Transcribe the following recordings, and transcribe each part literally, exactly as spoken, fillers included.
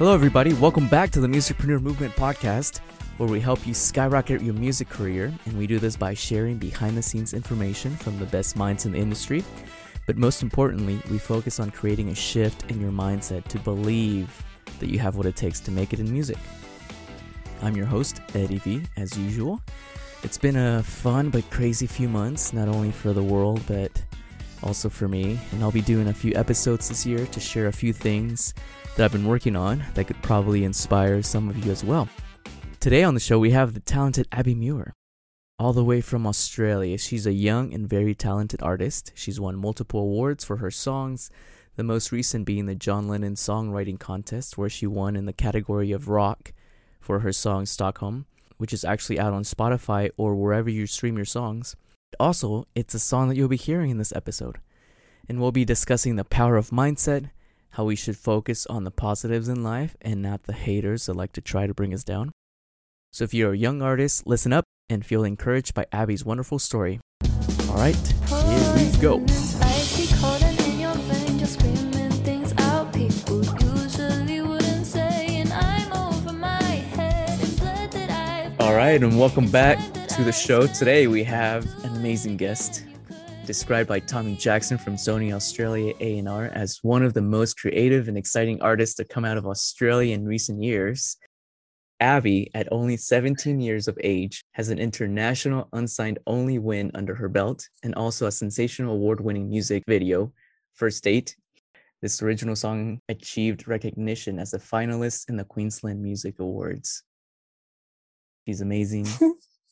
Hello everybody, welcome back to the Musicpreneur Movement Podcast, where we help you skyrocket your music career, and we do this by sharing behind-the-scenes information from the best minds in the industry. But most importantly, we focus on creating a shift in your mindset to believe that you have what it takes to make it in music. I'm your host, Eddie V, as usual. It's been a fun but crazy few months, not only for the world, but also for me, and I'll be doing a few episodes this year to share a few things that I've been working on that could probably inspire some of you as well. Today on the show, we have the talented Abby Muir, all the way from Australia. She's a young and very talented artist. She's won multiple awards for her songs, the most recent being the John Lennon Songwriting Contest, where she won in the category of rock for her song Stockholm, which is actually out on Spotify or wherever you stream your songs. Also, it's a song that you'll be hearing in this episode. And we'll be discussing the power of mindset, how we should focus on the positives in life and not the haters that like to try to bring us down. So if you're a young artist, listen up and feel encouraged by Abby's wonderful story. All right, here we go. All right, and welcome back to the show. Today we have an amazing guest, described by Tommy Jackson from Sony Australia A and R as one of the most creative and exciting artists to come out of Australia in recent years. Abby, at only seventeen years of age, has an international unsigned only win under her belt and also a sensational award-winning music video, First Date. This original song achieved recognition as a finalist in the Queensland Music Awards. She's amazing,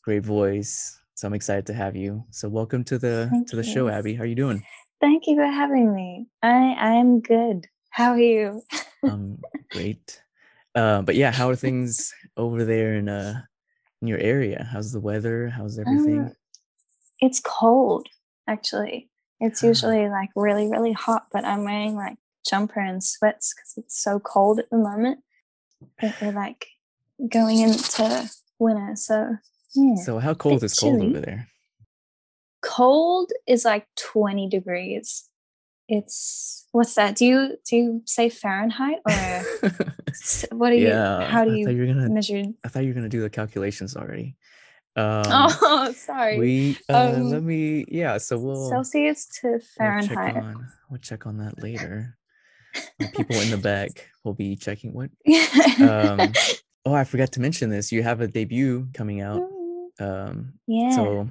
great voice. So I'm excited to have you. So welcome to the Thank to the you. show, Abby. How are you doing? Thank you for having me. I I'm good. How are you? um, great. Uh, but yeah, how are things over there in uh in your area? How's the weather? How's everything? Um, it's cold, actually. It's usually uh, like really really hot, but I'm wearing like jumper and sweats because it's so cold at the moment. But we're like going into winter, so. Yeah, so how cold is cold chilly. over there? Cold is like twenty degrees. It's what's that? Do you do you say Fahrenheit or what are yeah, you? How do you, you gonna, measure? I thought you were gonna do the calculations already. Um, oh, sorry. We uh, um, let me. Yeah, so we'll Celsius to Fahrenheit. We'll check on, we'll check on that later. People in the back will be checking what. Um, oh, I forgot to mention this. You have a debut coming out. Mm. Um, yeah. So,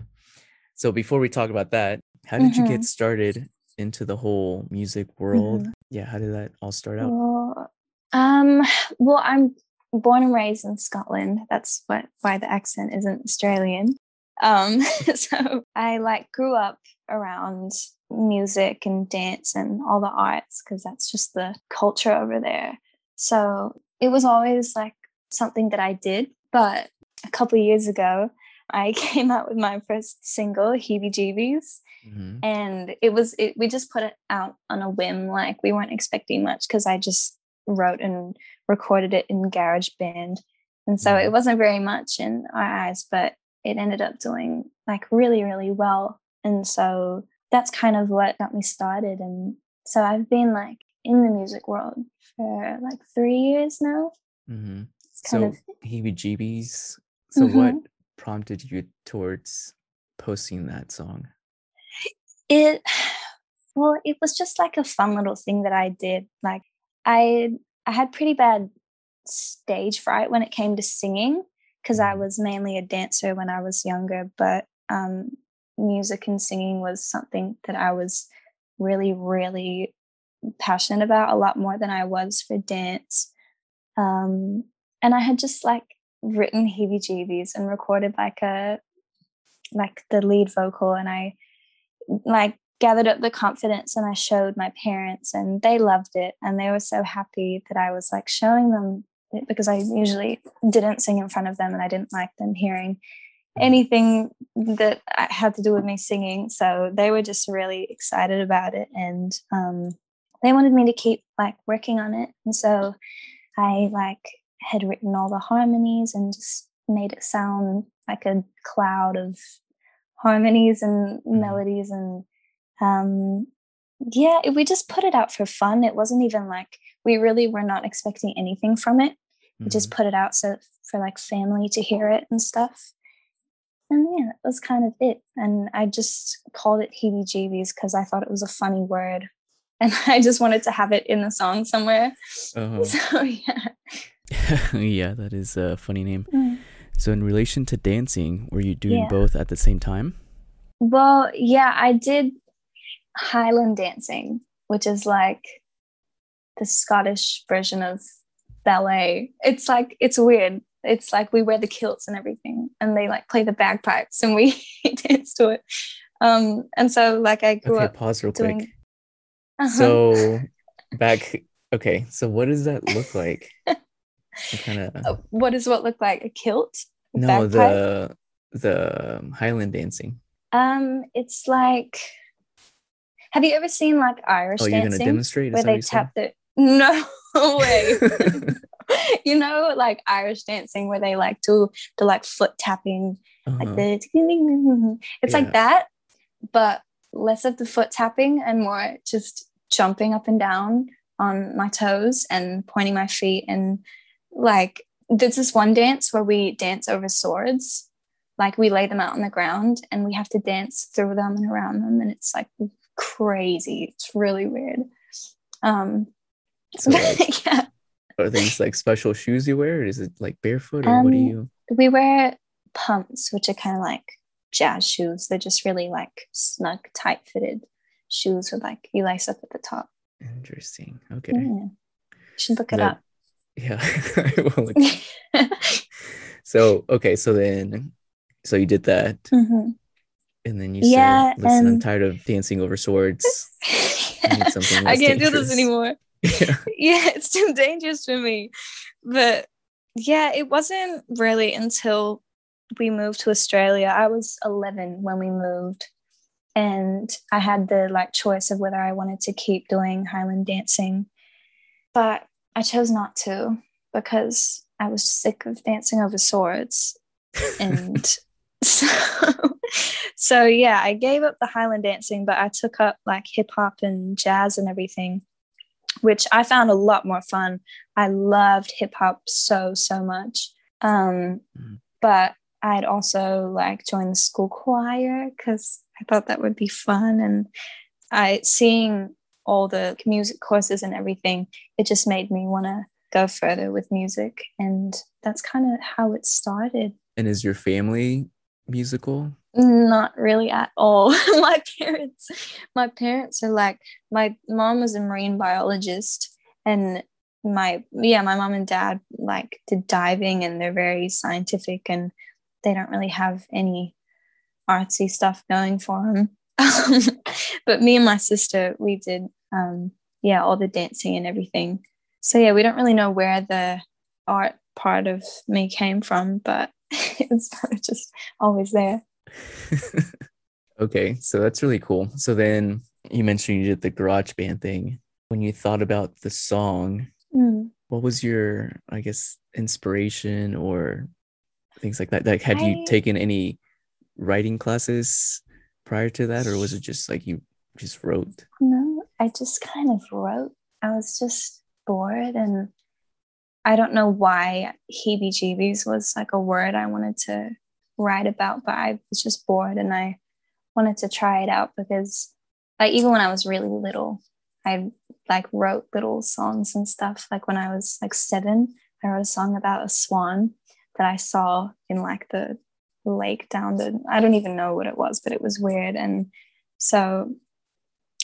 so before we talk about that, how did mm-hmm. you get started into the whole music world? Mm-hmm. Yeah. How did that all start out? Well, um, well, I'm born and raised in Scotland. That's what, why the accent isn't Australian. Um, so I like grew up around music and dance and all the arts because that's just the culture over there. So it was always like something that I did, but a couple of years ago, I came out with my first single, Heebie Jeebies, mm-hmm. and it was it, we just put it out on a whim. Like we weren't expecting much because I just wrote and recorded it in Garage Band, and so mm-hmm. it wasn't very much in our eyes, but it ended up doing like really, really well. And so that's kind of what got me started. And so I've been like in the music world for like three years now. Mm-hmm. It's kind so of... Heebie Jeebies. So mm-hmm. what prompted you towards posting that song? It well, it was just like a fun little thing that I did. Like I I had pretty bad stage fright when it came to singing because I was mainly a dancer when I was younger, but um, music and singing was something that I was really, really passionate about, a lot more than I was for dance. Um, and I had just like written Heebie Jeebies and recorded like a like the lead vocal, and I like gathered up the confidence and I showed my parents and they loved it and they were so happy that I was like showing them it because I usually didn't sing in front of them and I didn't like them hearing anything that had to do with me singing, so they were just really excited about it and um, they wanted me to keep like working on it, and so I like had written all the harmonies and just made it sound like a cloud of harmonies and melodies. And um, yeah, we just put it out for fun. It wasn't even like we really were not expecting anything from it. We mm-hmm. just put it out so for like family to hear it and stuff. And yeah, that was kind of it. And I just called it Heebie Jeebies because I thought it was a funny word. And I just wanted to have it in the song somewhere. Uh-huh. So yeah. Yeah, that is a funny name. Mm. So in relation to dancing, were you doing yeah. both at the same time? Well, yeah, I did Highland dancing, which is like the Scottish version of ballet. It's like, it's weird. It's like we wear the kilts and everything, and they like play the bagpipes and we dance to it. Um, and so like I grew okay, up pause real doing... quick. Uh-huh. So back, okay, so what does that look like? What, kinda... uh, what does what look like? A kilt? A no, bagpipe? the the Highland dancing. Um, it's like, have you ever seen like Irish oh, dancing? Oh, you're going to demonstrate? Where they tap the, no way. You know, like Irish dancing where they like do the like foot tapping, uh-huh. like the, it's yeah. like that, but less of the foot tapping and more just jumping up and down on my toes and pointing my feet. And like there's this one dance where we dance over swords, like we lay them out on the ground and we have to dance through them and around them, and it's like crazy. It's really weird. Um so like, yeah. Are things like special shoes you wear, or is it like barefoot, or um, what do you we wear? Pumps, which are kind of like jazz shoes. They're just really like snug, tight fitted shoes with like you lace up at the top. Interesting. Okay. Yeah. You should look it that, up. Yeah. I will look it up. So okay, so then so you did that. Mm-hmm. And then you yeah, said, listen, and... I'm tired of dancing over swords. Yeah. I need something less I can't dangerous. do this anymore. Yeah. Yeah, it's too dangerous for me. But yeah, it wasn't really until we moved to Australia. I was eleven when we moved, and I had the like choice of whether I wanted to keep doing Highland dancing, but I chose not to because I was sick of dancing over swords. And so so yeah, I gave up the Highland dancing, but I took up like hip hop and jazz and everything, which I found a lot more fun. I loved hip hop so, so much. Um, mm. But I'd also like joined the school choir because I thought that would be fun. And I seeing all the music courses and everything, it just made me want to go further with music. And that's kind of how it started. And is your family musical? Not really at all. my parents my parents are like, my mom was a marine biologist, and my yeah my mom and dad like did diving, and they're very scientific, and they don't really have any artsy stuff going for them. But me and my sister, we did um yeah all the dancing and everything. So yeah, we don't really know where the art part of me came from, but it's just always there. Okay, so that's really cool. So then you mentioned you did the Garage Band thing. When you thought about the song, mm. what was your, I guess, inspiration or things like that? Like, had I... you taken any writing classes prior to that, or was it just like you just wrote? No, I just kind of wrote. I was just bored, and I don't know why Heebie Jeebies was like a word I wanted to write about, but I was just bored and I wanted to try it out because like even when I was really little, I like wrote little songs and stuff. Like when I was like seven, I wrote a song about a swan that I saw in like the lake down the, I don't even know what it was, but it was weird. And so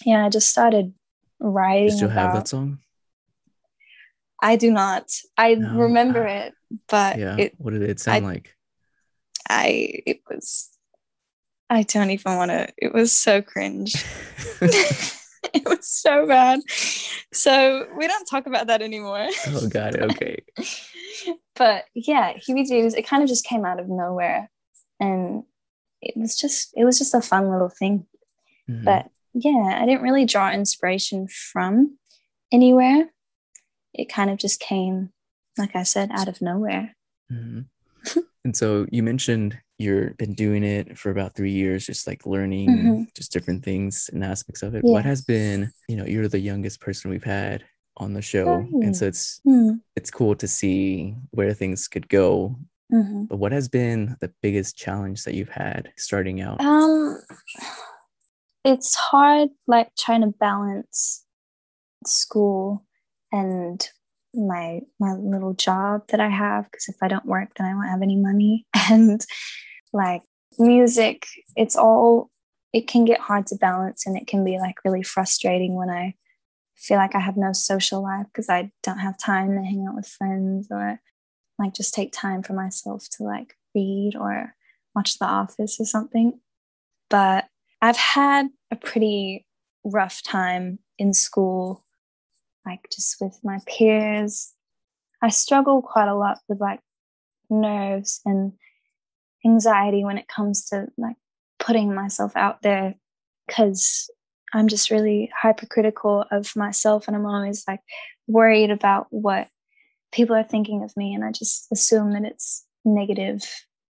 yeah, I just started writing. Did you about, have that song? I do not. I no, remember I, it, but yeah. it, what did it sound I, like? I it was I don't even want to it was so cringe. It was so bad, so we don't talk about that anymore. Oh god. Okay. But yeah, Heebie Jeebies, it kind of just came out of nowhere, and it was just it was just a fun little thing. Mm-hmm. But yeah, I didn't really draw inspiration from anywhere. It kind of just came, like I said, out of nowhere. Mm-hmm. And so you mentioned you've been doing it for about three years, just like learning mm-hmm. just different things and aspects of it. Yes. What has been, you know, you're the youngest person we've had on the show. Oh. And so it's mm. it's cool to see where things could go. Mm-hmm. But what has been the biggest challenge that you've had starting out? Um, it's hard, like, trying to balance school and my my little job that I have, because if I don't work, then I won't have any money. And, like, music, it's all, it can get hard to balance, and it can be, like, really frustrating when I feel like I have no social life because I don't have time to hang out with friends or, like, just take time for myself to, like, read or watch The Office or something. But I've had a pretty rough time in school, like, just with my peers. I struggle quite a lot with, like, nerves and anxiety when it comes to, like, putting myself out there, because I'm just really hypercritical of myself, and I'm always, like, worried about what people are thinking of me, and I just assume that it's negative.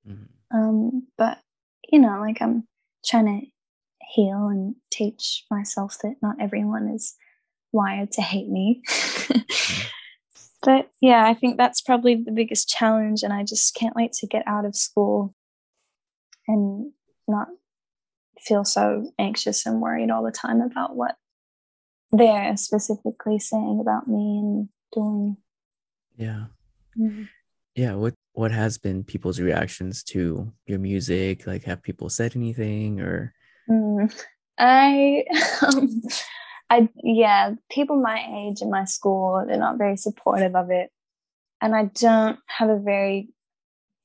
Mm-hmm. Um, but, you know, like, I'm trying to heal and teach myself that not everyone is wired to hate me. But yeah, I think that's probably the biggest challenge, and I just can't wait to get out of school and not feel so anxious and worried all the time about what they're specifically saying about me and doing. Yeah. Mm-hmm. Yeah. What what has been people's reactions to your music? Like, have people said anything or? Mm. I, um, I, yeah, people my age in my school, they're not very supportive of it. And I don't have a very,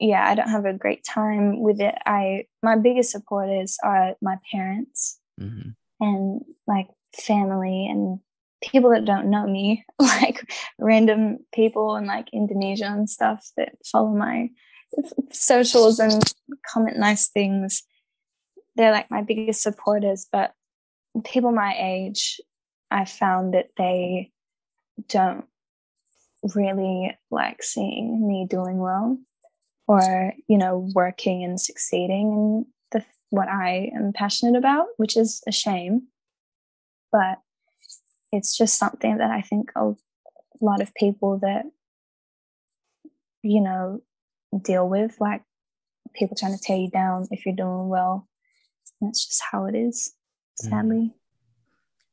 yeah, I don't have a great time with it. I, my biggest supporters are my parents mm-hmm. and, like, family and people that don't know me, like random people in, like, Indonesia and stuff that follow my socials and comment nice things. They're, like, my biggest supporters. But people my age, I found that they don't really like seeing me doing well or, you know, working and succeeding in the, what I am passionate about, which is a shame. But it's just something that I think a lot of people that, you know, deal with, like people trying to tear you down if you're doing well. That's just how it is, sadly.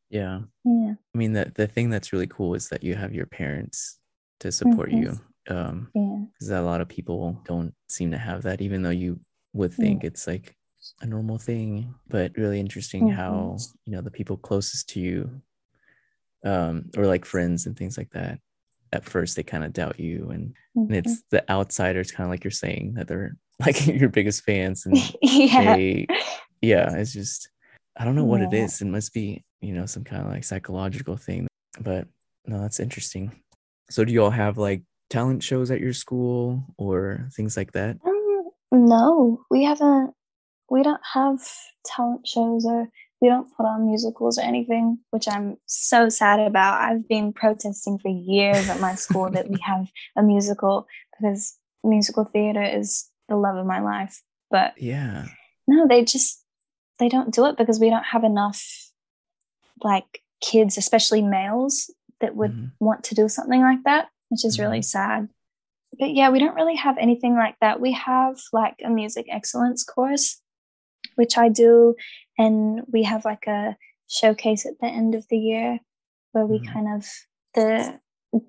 Yeah. Yeah. I mean, the, the thing that's really cool is that you have your parents to support mm-hmm. you. Um, yeah. Because a lot of people don't seem to have that, even though you would think yeah. it's like a normal thing. But really interesting mm-hmm. how, you know, the people closest to you, um or like friends and things like that, at first they kind of doubt you and, mm-hmm. and it's the outsiders, kind of like you're saying, that they're like your biggest fans and yeah. they yeah it's just I don't know what yeah. it is. It must be, you know, some kind of like psychological thing. But no, that's interesting. So do you all have like talent shows at your school or things like that? Um, no, we haven't we don't have talent shows, or we don't put on musicals or anything, which I'm so sad about. I've been protesting for years at my school that we have a musical, because musical theater is the love of my life. But yeah, no, they just, they don't do it because we don't have enough, like, kids, especially males, that would mm-hmm. want to do something like that, which is mm-hmm. really sad. But yeah, we don't really have anything like that. We have, like, a music excellence course, which I do. And we have, like, a showcase at the end of the year where we mm-hmm. kind of, the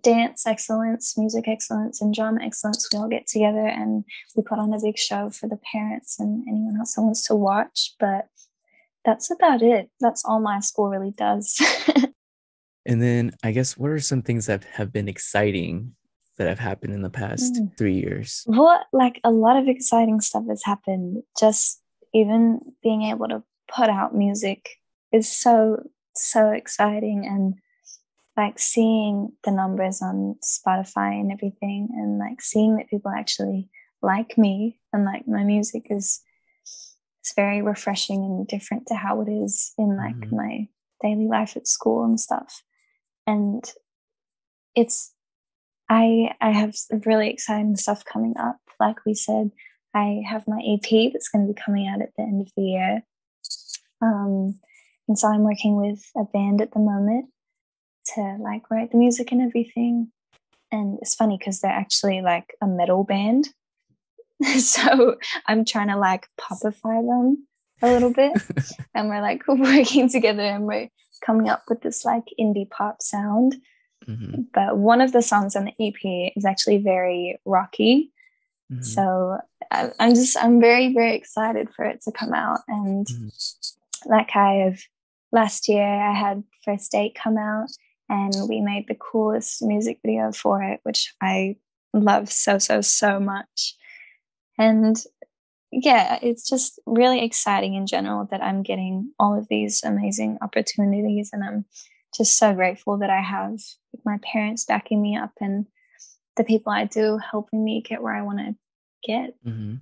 dance excellence, music excellence, and drama excellence, we all get together and we put on a big show for the parents and anyone else that wants to watch. But that's about it. That's all my school really does. And then I guess, what are some things that have been exciting that have happened in the past mm. three years? Well, like, a lot of exciting stuff has happened. Just even being able to put out music is so so exciting, and, like, seeing the numbers on Spotify and everything, and, like, seeing that people actually like me and like my music is it's very refreshing and different to how it is in, like, mm-hmm. my daily life at school and stuff. And it's I I have really exciting stuff coming up. Like we said, I have my E P that's going to be coming out at the end of the year. Um, and so I'm working with a band at the moment to like write the music and everything. And it's funny because they're actually like a metal band. So I'm trying to like popify them a little bit. And we're like working together and we're coming up with this like indie pop sound. Mm-hmm. But one of the songs on the E P is actually very rocky. Mm-hmm. So I, I'm just, I'm very, very excited for it to come out. And mm-hmm. like I have last year, I had First Date come out and we made the coolest music video for it, which I love so, so, so much. And yeah, it's just really exciting in general that I'm getting all of these amazing opportunities, and I'm just so grateful that I have my parents backing me up and the people I do helping me get where I want to get. Mm-hmm.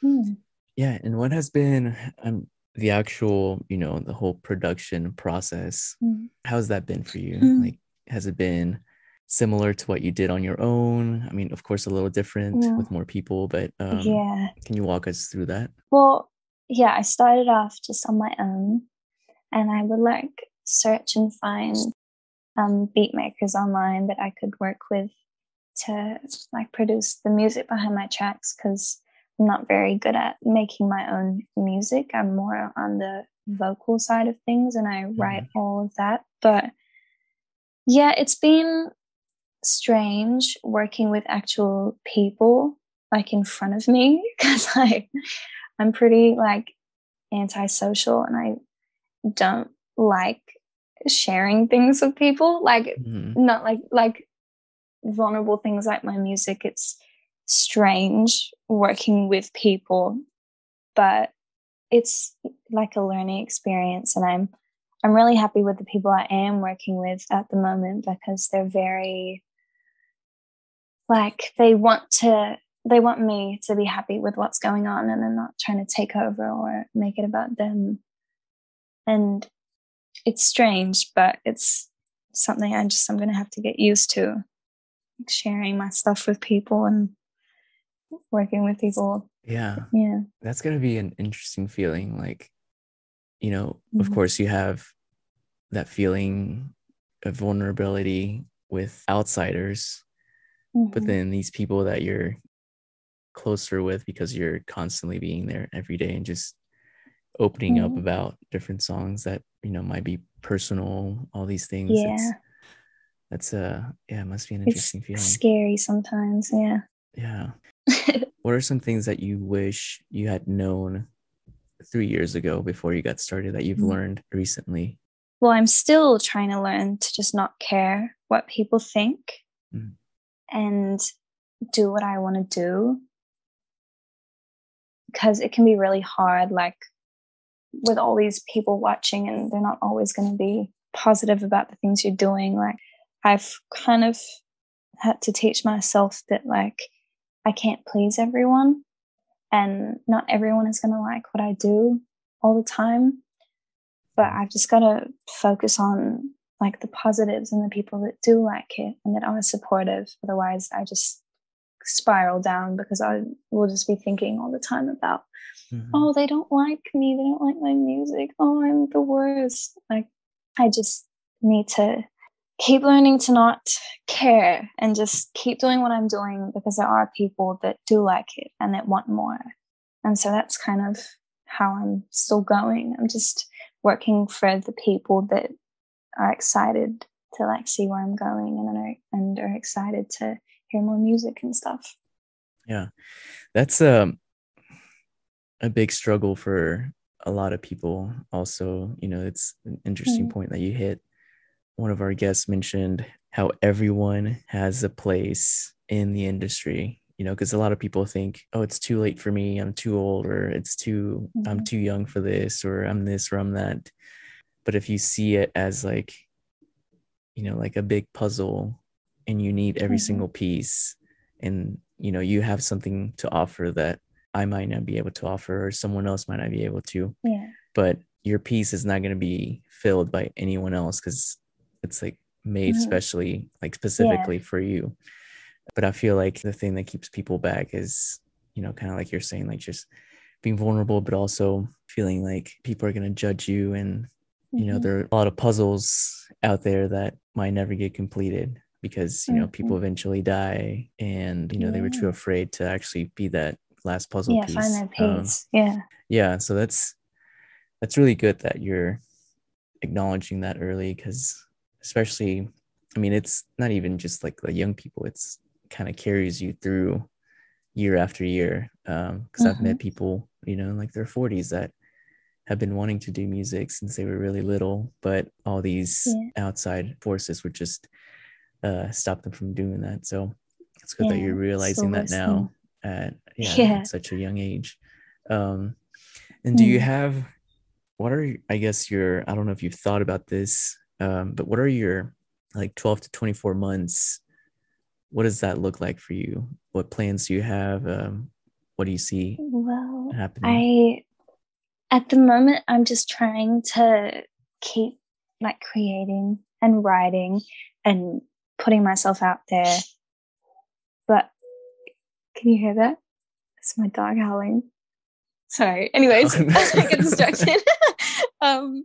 Hmm. Yeah. And what has been um, the actual, you know, the whole production process, mm-hmm. how's that been for you? Mm-hmm. Like, has it been similar to what you did on your own? I mean, of course, a little different yeah. with more people, but um, yeah. can you walk us through that? Well, yeah, I started off just on my own, and I would like search and find um, beat makers online that I could work with to like produce the music behind my tracks, because I'm not very good at making my own music. I'm more on the vocal side of things, and I write mm-hmm. all of that. But yeah, it's been strange working with actual people like in front of me, because I I'm pretty like antisocial, and I don't like sharing things with people, like mm-hmm. not like like vulnerable things like my music. It's strange working with people, but it's like a learning experience, and I'm I'm really happy with the people I am working with at the moment, because they're very like they want to they want me to be happy with what's going on, and I'm not trying to take over or make it about them. And it's strange, but it's something I just I'm going to have to get used to, like sharing my stuff with people and working with people. Yeah. Yeah. That's going to be an interesting feeling. Like, you know, mm-hmm. of course you have that feeling of vulnerability with outsiders, mm-hmm. but then these people that you're closer with because you're constantly being there every day and just opening mm-hmm. up about different songs that, you know, might be personal, all these things. Yeah. It's, that's a, uh, yeah, it must be an interesting it's feeling. Scary sometimes. Yeah. Yeah. What are some things that you wish you had known three years ago before you got started that you've mm-hmm. learned recently? Well, I'm still trying to learn to just not care what people think mm. and do what I want to do, because it can be really hard, like with all these people watching, and they're not always going to be positive about the things you're doing. Like I've kind of had to teach myself that like I can't please everyone, and not everyone is going to like what I do all the time, but I've just got to focus on like the positives and the people that do like it and that are supportive. Otherwise I just spiral down, because I will just be thinking all the time about mm-hmm. oh, they don't like me, they don't like my music, oh, I'm the worst. Like I just need to keep learning to not care and just keep doing what I'm doing, because there are people that do like it and that want more. And so that's kind of how I'm still going. I'm just working for the people that are excited to like see where I'm going, and are, and are excited to hear more music and stuff. Yeah, that's um, a big struggle for a lot of people also. You know, it's an interesting mm-hmm. point that you hit. One of our guests mentioned how everyone has a place in the industry, you know, because a lot of people think, oh, it's too late for me, I'm too old, or it's too, mm-hmm. I'm too young for this, or I'm this, or I'm that. But if you see it as like, you know, like a big puzzle, and you need every mm-hmm. single piece, and, you know, you have something to offer that I might not be able to offer, or someone else might not be able to, yeah. but your piece is not going to be filled by anyone else, because it's like made specially, like specifically yeah. for you. But I feel like the thing that keeps people back is, you know, kind of like you're saying, like just being vulnerable, but also feeling like people are going to judge you. And, you know, mm-hmm. there are a lot of puzzles out there that might never get completed because, you know, people eventually die and, you know, yeah. they were too afraid to actually be that last puzzle yeah, piece. Yeah, find that piece. Um, yeah. Yeah. So that's, that's really good that you're acknowledging that early, because especially, I mean, it's not even just like the young people, it's kind of carries you through year after year. Um, because mm-hmm. I've met people, you know, in like their forties that have been wanting to do music since they were really little, but all these yeah. outside forces would just uh, stop them from doing that. So it's good yeah, that you're realizing that now at, yeah, yeah. at such a young age. Um, and do mm. you have, what are, I guess your, I don't know if you've thought about this, um, but what are your like twelve to twenty-four months? What does that look like for you? What plans do you have? Um, what do you see well, happening? I, At the moment, I'm just trying to keep like creating and writing and putting myself out there. But can you hear that? It's my dog howling. Sorry. Anyways, oh, no. I get distracted. um,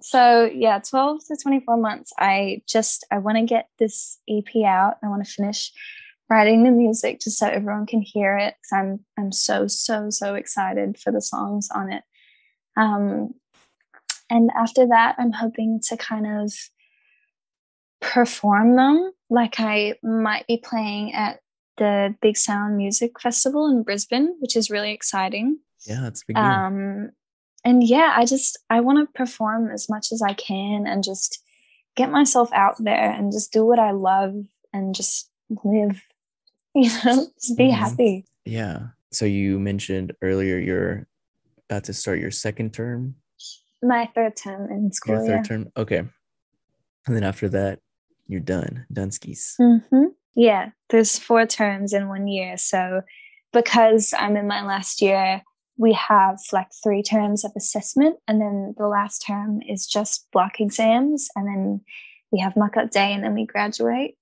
so yeah, twelve to twenty-four months. I just, I want to get this E P out. I want to finish writing the music just so everyone can hear it, because I'm I'm so so so excited for the songs on it. Um, and after that, I'm hoping to kind of perform them. Like I might be playing at the Big Sound Music Festival in Brisbane, which is really exciting. Yeah, it's a big deal. Um, and yeah, I just I want to perform as much as I can and just get myself out there and just do what I love and just live. You know, just be mm-hmm. happy. Yeah. So you mentioned earlier you're about to start your second term. My third term in school. Your third yeah. term. Okay. And then after that, you're done. Dunskies. Mm-hmm. Yeah. There's four terms in one year. So because I'm in my last year, we have like three terms of assessment, and then the last term is just block exams, and then we have mock-up day, and then we graduate.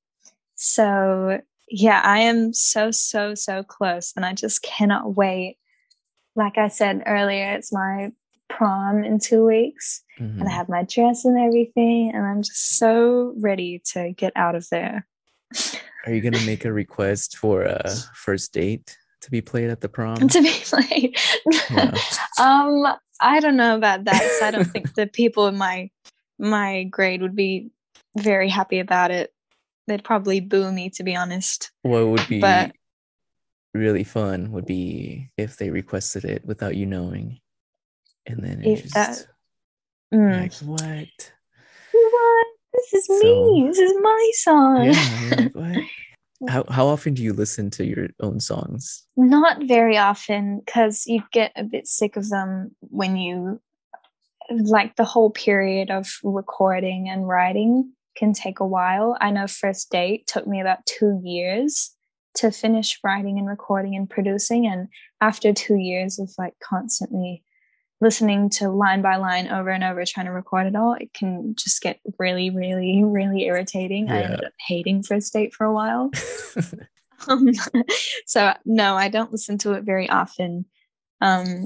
So yeah, I am so, so, so close, and I just cannot wait. Like I said earlier, it's my prom in two weeks mm-hmm. and I have my dress and everything, and I'm just so ready to get out of there. Are you going to make a request for a first date to be played at the prom? To be played? Yeah. um, I don't know about that, because I don't think the people in my, my grade would be very happy about it. They'd probably boo me, to be honest. What would be but, really fun would be if they requested it without you knowing, and then it just that, mm. like what? What? This is so, me. This is my song. Yeah, like, what? How how often do you listen to your own songs? Not very often, because you get a bit sick of them when you like the whole period of recording and writing can take a while. I know First Date took me about two years to finish writing and recording and producing, and after two years of like constantly listening to line by line over and over trying to record it all, it can just get really really really irritating. Yeah. I ended up hating First Date for a while. um, so no, I don't listen to it very often, um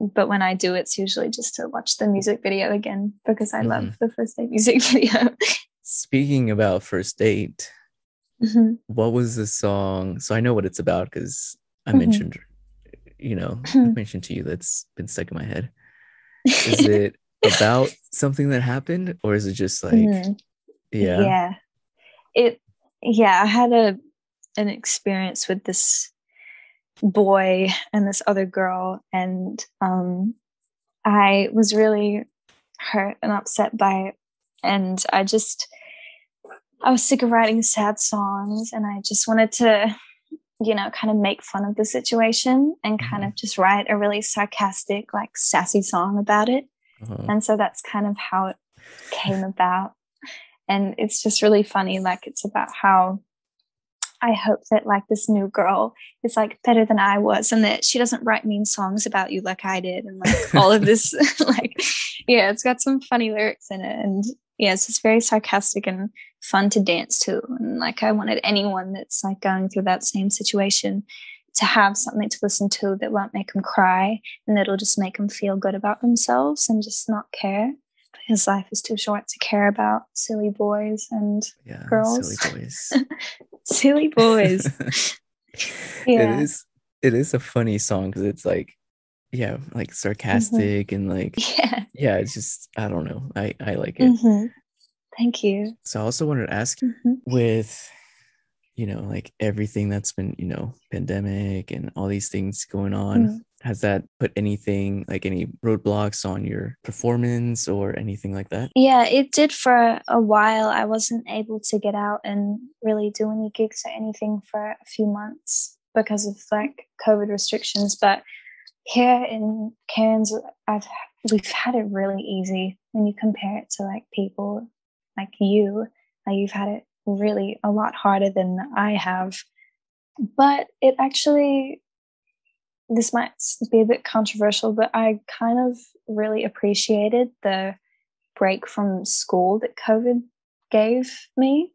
but when I do, it's usually just to watch the music video again, because I mm. love the First Date music video. Speaking about First Date, mm-hmm. what was the song? So I know what it's about, because I mm-hmm. mentioned, you know, I mentioned to you that's been stuck in my head. Is it about something that happened, or is it just like, mm-hmm. yeah, yeah, it, yeah. I had a an experience with this boy and this other girl, and um I was really hurt and upset by it, and I just I was sick of writing sad songs, and I just wanted to, you know, kind of make fun of the situation and kind mm-hmm. of just write a really sarcastic, like sassy song about it. Mm-hmm. And so that's kind of how it came about, and it's just really funny. Like, it's about how I hope that like this new girl is like better than I was, and that she doesn't write mean songs about you like I did, and like all of this. Like, yeah, it's got some funny lyrics in it, and yeah, it's just very sarcastic and fun to dance to. And like, I wanted anyone that's like going through that same situation to have something to listen to that won't make them cry, and that'll just make them feel good about themselves and just not care. his life is too short to care about silly boys and yeah, girls. Silly boys. Silly boys. Yeah. It is. It is a funny song because it's like, yeah, like sarcastic mm-hmm. and like, yeah. yeah, it's just, I don't know. I, I like it. Mm-hmm. Thank you. So I also wanted to ask mm-hmm. with, you know, like everything that's been, you know, pandemic and all these things going on, mm-hmm. has that put anything like any roadblocks on your performance or anything like that? Yeah, it did for a while. I wasn't able to get out and really do any gigs or anything for a few months because of like COVID restrictions. But here in Cairns, I've we've had it really easy when you compare it to like people like you. Like you've had it really a lot harder than I have. But it actually, this might be a bit controversial, but I kind of really appreciated the break from school that COVID gave me,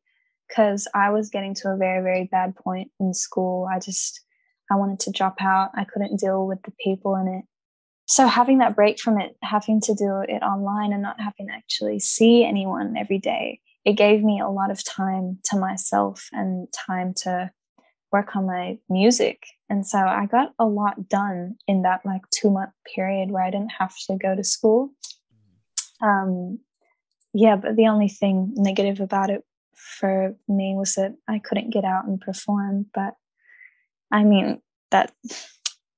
because I was getting to a very, very bad point in school. I just, I wanted to drop out. I couldn't deal with the people in it. So having that break from it, having to do it online and not having to actually see anyone every day, it gave me a lot of time to myself and time to work on my music. And so I got a lot done in that like two month period where I didn't have to go to school. Um, yeah, but the only thing negative about it for me was that I couldn't get out and perform. But I mean, that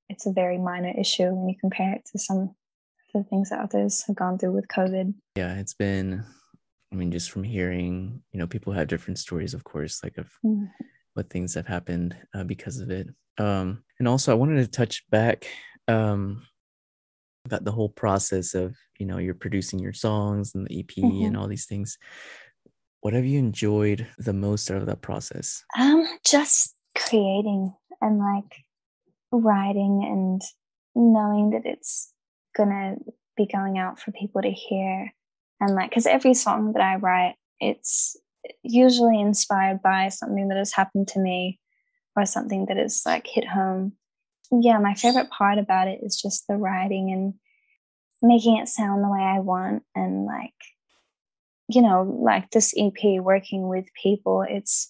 it's a very minor issue when you compare it to some of the things that others have gone through with COVID. Yeah, it's been, I mean, just from hearing, you know, people have different stories, of course, like of mm. what things have happened uh, because of it. Um, and also I wanted to touch back um, about the whole process of, you know, you're producing your songs and the E P mm-hmm. and all these things. What have you enjoyed the most out of that process? Um, just creating and like writing and knowing that it's gonna be going out for people to hear. And like, because every song that I write, it's usually inspired by something that has happened to me, or something that is like hit home. Yeah, my favorite part about it is just the writing and making it sound the way I want. And like, you know, like this E P, working with people, it's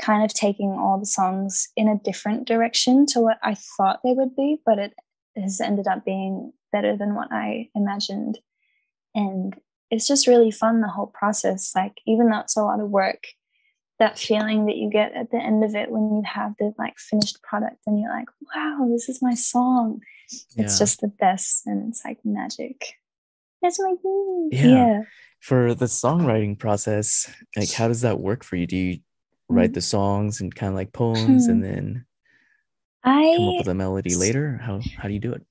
kind of taking all the songs in a different direction to what I thought they would be, but it has ended up being better than what I imagined. And it's just really fun, the whole process. Like, even though it's a lot of work, that feeling that you get at the end of it when you have the like finished product and you're like, wow, this is my song. Yeah. It's just the best. And it's like magic. That's my thing. Yeah. yeah. For the songwriting process, like how does that work for you? Do you write mm-hmm. the songs and kind of like poems and then I come up with a melody later? How, how do you do it?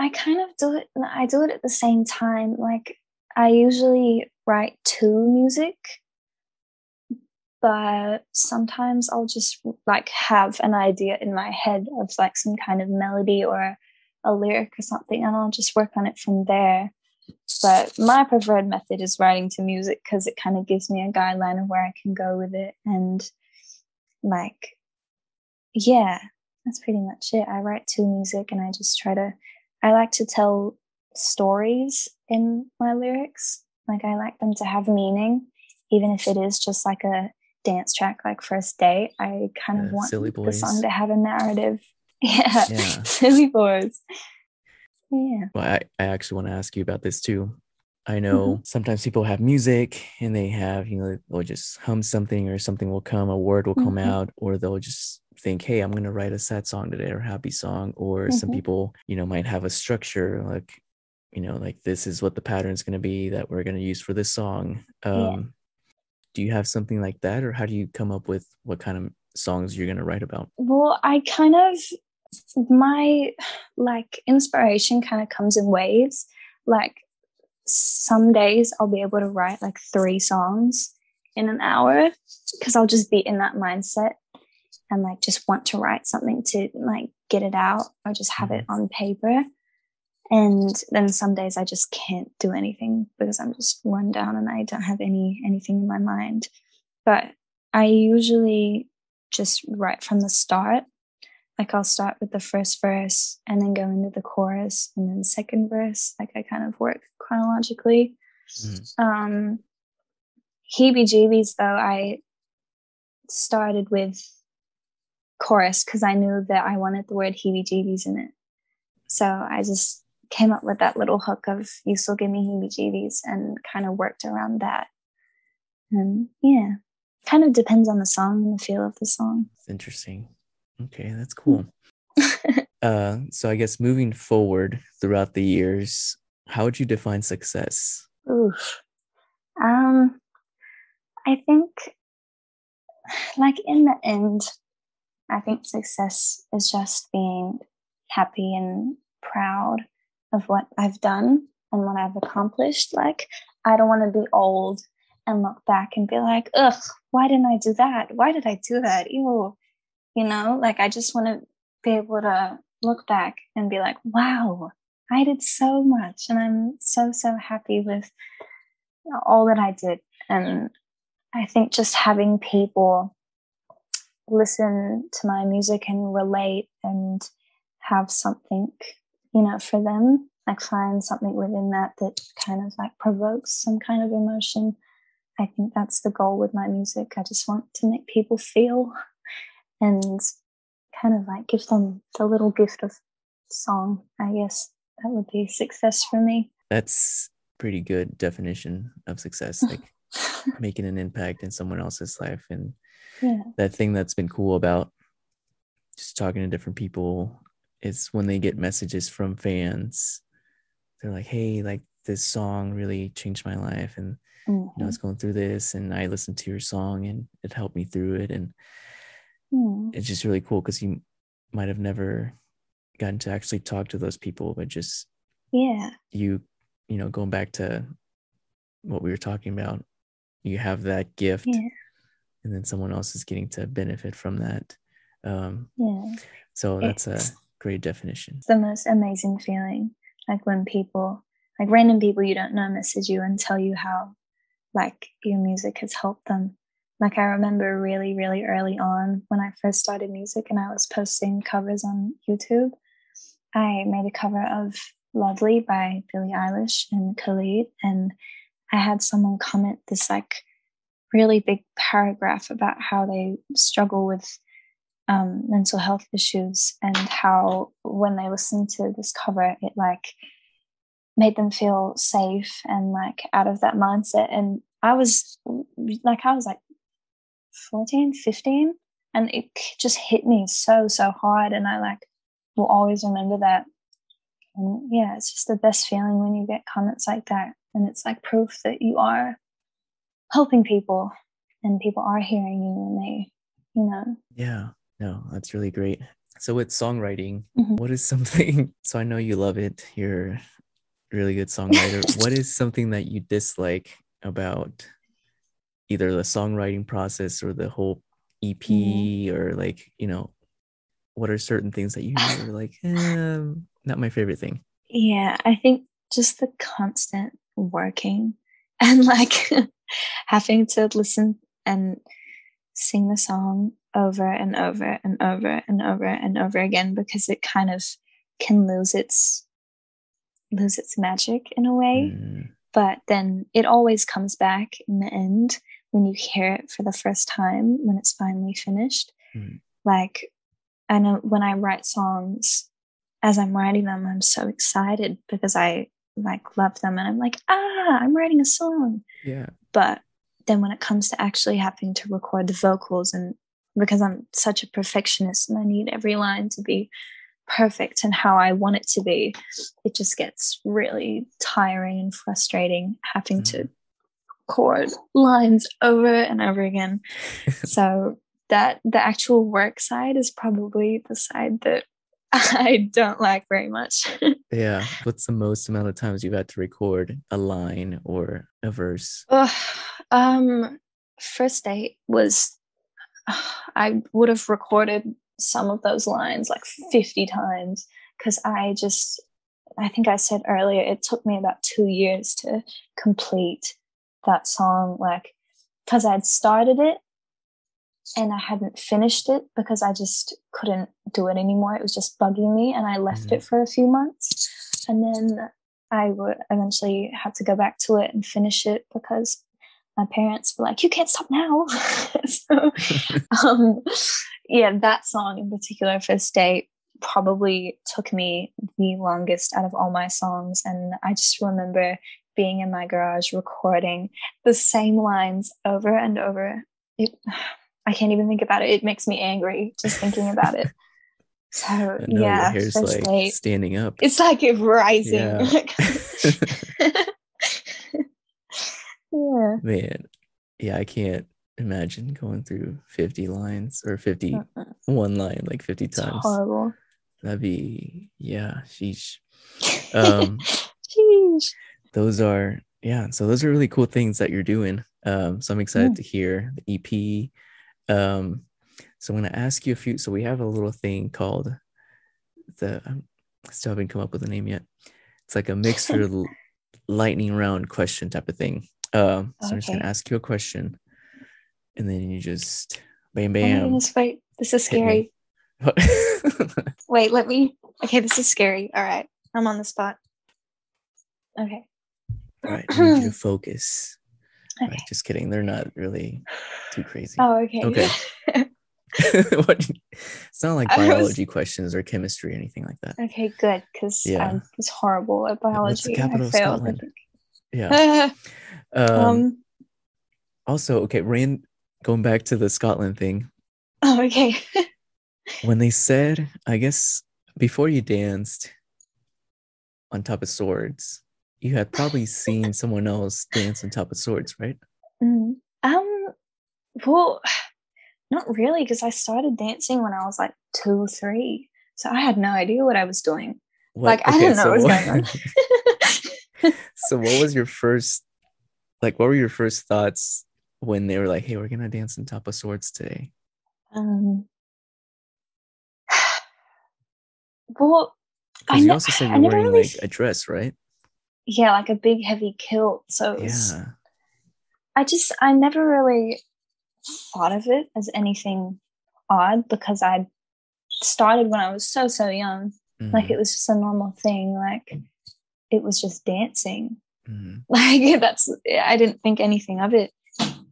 I kind of do it. I do it at the same time. Like I usually write to music, but sometimes I'll just like have an idea in my head of like some kind of melody or a lyric or something, and I'll just work on it from there. But my preferred method is writing to music because it kind of gives me a guideline of where I can go with it. And like, yeah, that's pretty much it. I write to music and I just try to, I like to tell stories in my lyrics. Like I like them to have meaning, even if it is just like a dance track, like First Date. I kind yeah, of want silly boys. The song to have a narrative. Yeah, yeah. Silly boys. Yeah. Well, I, I actually want to ask you about this too. I know mm-hmm. sometimes people have music and they have, you know, they'll just hum something or something will come, a word will come mm-hmm. out, or they'll just think, hey, I'm going to write a sad song today or a happy song. Or mm-hmm. some people, you know, might have a structure like, you know, like this is what the pattern is going to be that we're going to use for this song. Um, yeah. Do you have something like that, or how do you come up with what kind of songs you're going to write about? Well, I kind of, my like inspiration kind of comes in waves. Like some days I'll be able to write like three songs in an hour because I'll just be in that mindset and like just want to write something to like get it out or just have mm-hmm. it on paper. And then some days I just can't do anything because I'm just run down and I don't have any anything in my mind. But I usually just write from the start. Like I'll start with the first verse and then go into the chorus and then second verse. Like I kind of work chronologically. Mm-hmm. Um, Heebie Jeebies, though, I started with chorus because I knew that I wanted the word heebie jeebies in it. So I just came up with that little hook of "you still give me heebie jeebies" and kind of worked around that. And yeah, kind of depends on the song and the feel of the song. That's interesting. Okay, that's cool. uh, so I guess moving forward throughout the years, how would you define success? Oof. Um, I think, like, in the end, I think success is just being happy and proud of what I've done and what I've accomplished. Like, I don't want to be old and look back and be like, ugh, why didn't I do that? Why did I do that? Ew. You know, like, I just want to be able to look back and be like, wow, I did so much. And I'm so, so happy with all that I did. And I think just having people listen to my music and relate and have something, you know, for them, like find something within that that kind of like provokes some kind of emotion. I think that's the goal with my music. I just want to make people feel and kind of like give them the little gift of song. I guess that would be success for me. That's pretty good definition of success, like making an impact in someone else's life. And yeah, that thing that's been cool about just talking to different people is when they get messages from fans, they're like, hey, like, this song really changed my life, and mm-hmm. you know, I was going through this and I listened to your song and it helped me through it. And mm. it's just really cool because you might have never gotten to actually talk to those people, but just yeah you you know, going back to what we were talking about, you have that gift. Yeah. And then someone else is getting to benefit from that. Um, yeah. So that's it's, a great definition. It's the most amazing feeling. Like when people, like random people you don't know, message you and tell you how like your music has helped them. Like I remember really, really early on when I first started music and I was posting covers on YouTube, I made a cover of Lovely by Billie Eilish and Khalid. And I had someone comment this like really big paragraph about how they struggle with um, mental health issues and how when they listened to this cover, it like made them feel safe and like out of that mindset. And I was like, I was like fourteen, fifteen, and it just hit me so, so hard. And I like will always remember that. And yeah, it's just the best feeling when you get comments like that. And it's like proof that you are helping people and people are hearing you and they, you know. Yeah, no, that's really great. So with songwriting, mm-hmm. what is something, so I know you love it, you're a really good songwriter. What is something that you dislike about either the songwriting process or the whole E P mm-hmm. or like, you know, what are certain things that you are like, eh, not my favorite thing? Yeah, I think just the constant working and like having to listen and sing the song over and over and over and over and over again, because it kind of can lose its lose its magic in a way. Mm. But then it always comes back in the end when you hear it for the first time, when it's finally finished. Mm. Like, I know when I write songs, as I'm writing them, I'm so excited because I like love them and I'm like, ah, I'm writing a song. Yeah. But then when it comes to actually having to record the vocals, and because I'm such a perfectionist and I need every line to be perfect and how I want it to be, it just gets really tiring and frustrating having mm-hmm. to record lines over and over again. So that the actual work side is probably the side that I don't like very much. Yeah. What's the most amount of times you've had to record a line or a verse? Oh, um, First Date was, oh, I would have recorded some of those lines like fifty times, because I just, I think I said earlier, it took me about two years to complete that song. Like, because I'd started it and I hadn't finished it because I just couldn't do it anymore. It was just bugging me, and I left mm-hmm. it for a few months. And then I would eventually have to go back to it and finish it because my parents were like, you can't stop now. so, um, yeah, that song in particular, First Date, probably took me the longest out of all my songs. And I just remember being in my garage recording the same lines over and over. It, I can't even think about it. It makes me angry just thinking about it. So know, yeah, your hair's like late. Standing up. It's like it rising. Yeah. yeah. Man, yeah, I can't imagine going through fifty lines or fifty uh-uh. one line like fifty it's times. Horrible. That'd be yeah. Sheesh. Um, sheesh. Those are yeah. So those are really cool things that you're doing. Um, so I'm excited yeah. to hear the E P. Um, So I'm going to ask you a few. So we have a little thing called the, I still haven't come up with a name yet. It's like a mixer lightning round question type of thing. Um, so okay. I'm just going to ask you a question and then you just bam, bam. Oh my goodness, wait, this is scary. wait, let me. Okay, this is scary. All right. I'm on the spot. Okay. All right. I need you to focus. Okay. Right, just kidding. They're not really too crazy. Oh, okay. Okay. what, it's not like biology was, questions or chemistry or anything like that. Okay, good, because yeah. I was horrible at biology. Yeah, I failed. I yeah. um, um. Also, okay, Rand, going back to the Scotland thing. Oh, okay. when they said, I guess before you danced on top of swords, you had probably seen someone else dance on top of swords, right? Mm, um. Well. Not really, because I started dancing when I was like two or three. So I had no idea what I was doing. What? Like, okay, I didn't know so what was going on. so what was your first, like, what were your first thoughts when they were like, hey, we're going to dance on top of swords today? Um, well, I, you also ne- said you were wearing, really like, a dress, right? Yeah, like a big, heavy kilt. So it was, yeah. I just, I never really... thought of it as anything odd because I started when I was so so young. Mm. Like it was just a normal thing. Like it was just dancing. Mm. Like that's I didn't think anything of it.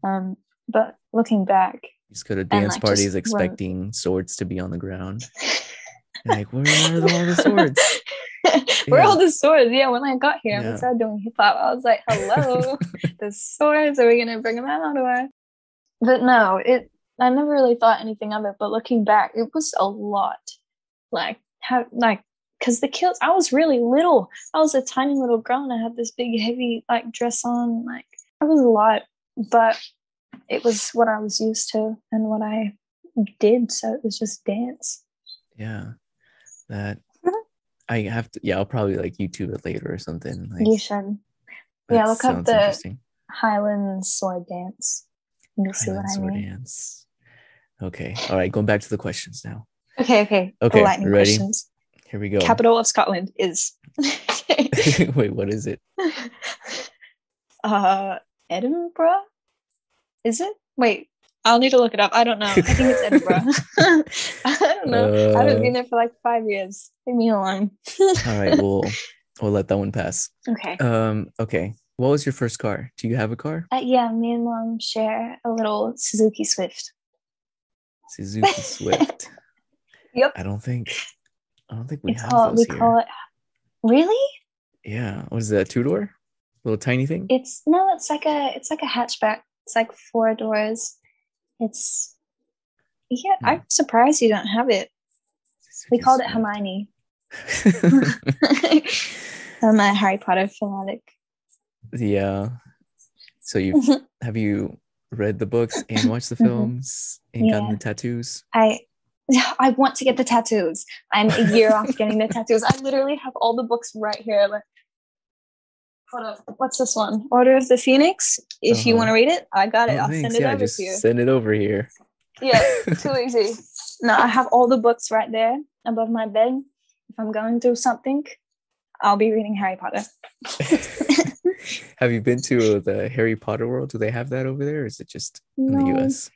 Um, but looking back, you just go to dance like parties expecting went... swords to be on the ground. like where are all the swords? Where are yeah. all the swords? Yeah, when I got here, yeah. I started doing hip hop. I was like, hello, the swords. Are we gonna bring them out or what? But no, it. I never really thought anything of it. But looking back, it was a lot. Like how, like, because the kilts. I was really little. I was a tiny little girl, and I had this big, heavy, like, dress on. Like, it was a lot, but it was what I was used to and what I did. So it was just dance. Yeah, that I have to. Yeah, I'll probably like YouTube it later or something. Like, you should. Yeah, look up the Highland sword dance. You see what I mean? Dance. Okay. All right. Going back to the questions now. Okay. Okay. Okay. The lightning questions. Here we go. Capital of Scotland is. Wait, what is it? Uh, Edinburgh? Is it? Wait, I'll need to look it up. I don't know. I think it's Edinburgh. I don't know. Uh, I haven't been there for like five years. Leave me alone. All right. We'll, we'll let that one pass. Okay. Um. Okay. What was your first car? Do you have a car? Uh, yeah, me and Mom share a little Suzuki Swift. Suzuki Swift. Yep. I don't think. I don't think we it's have all, those we here. Call it. Really? Yeah. What is that? Two door? Little tiny thing? It's no. It's like a. It's like a hatchback. It's like four doors. It's. Yeah, hmm. I'm surprised you don't have it. Suzuki we called Swift. It Hermione. I'm a Harry Potter fanatic. Yeah. So you've have you read the books and watched the films mm-hmm. and yeah. gotten the tattoos? I I want to get the tattoos. I'm a year off getting the tattoos. I literally have all the books right here. Like, hold up. What's this one? Order of the Phoenix. If uh-huh. you want to read it, I got it. Oh, I'll thanks. Send it yeah, over just to you. Send it over here. Yeah, too easy. No, I have all the books right there above my bed. If I'm going through something, I'll be reading Harry Potter. Have you been to the Harry Potter world? Do they have that over there, or is it just in no. the U S?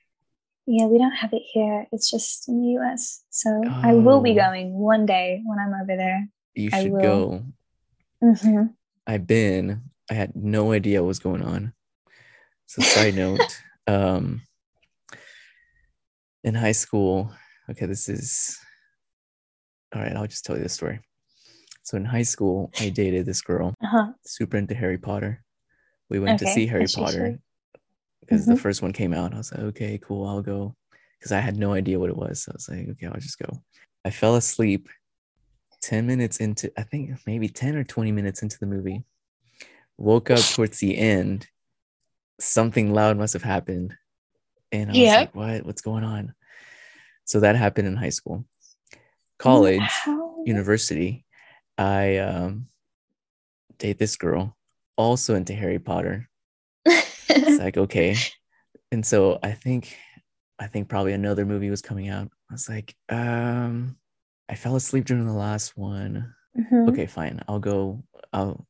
Yeah, we don't have it here. It's just in the U S. So oh. I will be going one day when I'm over there. You should I will. go. Mm-hmm. I've been. I had no idea what was going on. So side note, um, in high school, okay, this is, all right, I'll just tell you this story. So in high school, I dated this girl, uh-huh. super into Harry Potter. We went okay. to see Harry That's Potter because mm-hmm. the first one came out. I was like, okay, cool, I'll go. Because I had no idea what it was. So I was like, okay, I'll just go. I fell asleep ten minutes into, I think maybe ten or twenty minutes into the movie. Woke up towards the end. Something loud must have happened. And I yeah. was like, what? What's going on? So that happened in high school. College, wow. university. I um, date this girl, also into Harry Potter. It's like, okay. And so I think... I think probably another movie was coming out. I was like, um, I fell asleep during the last one. Mm-hmm. Okay, fine. I'll go. I'll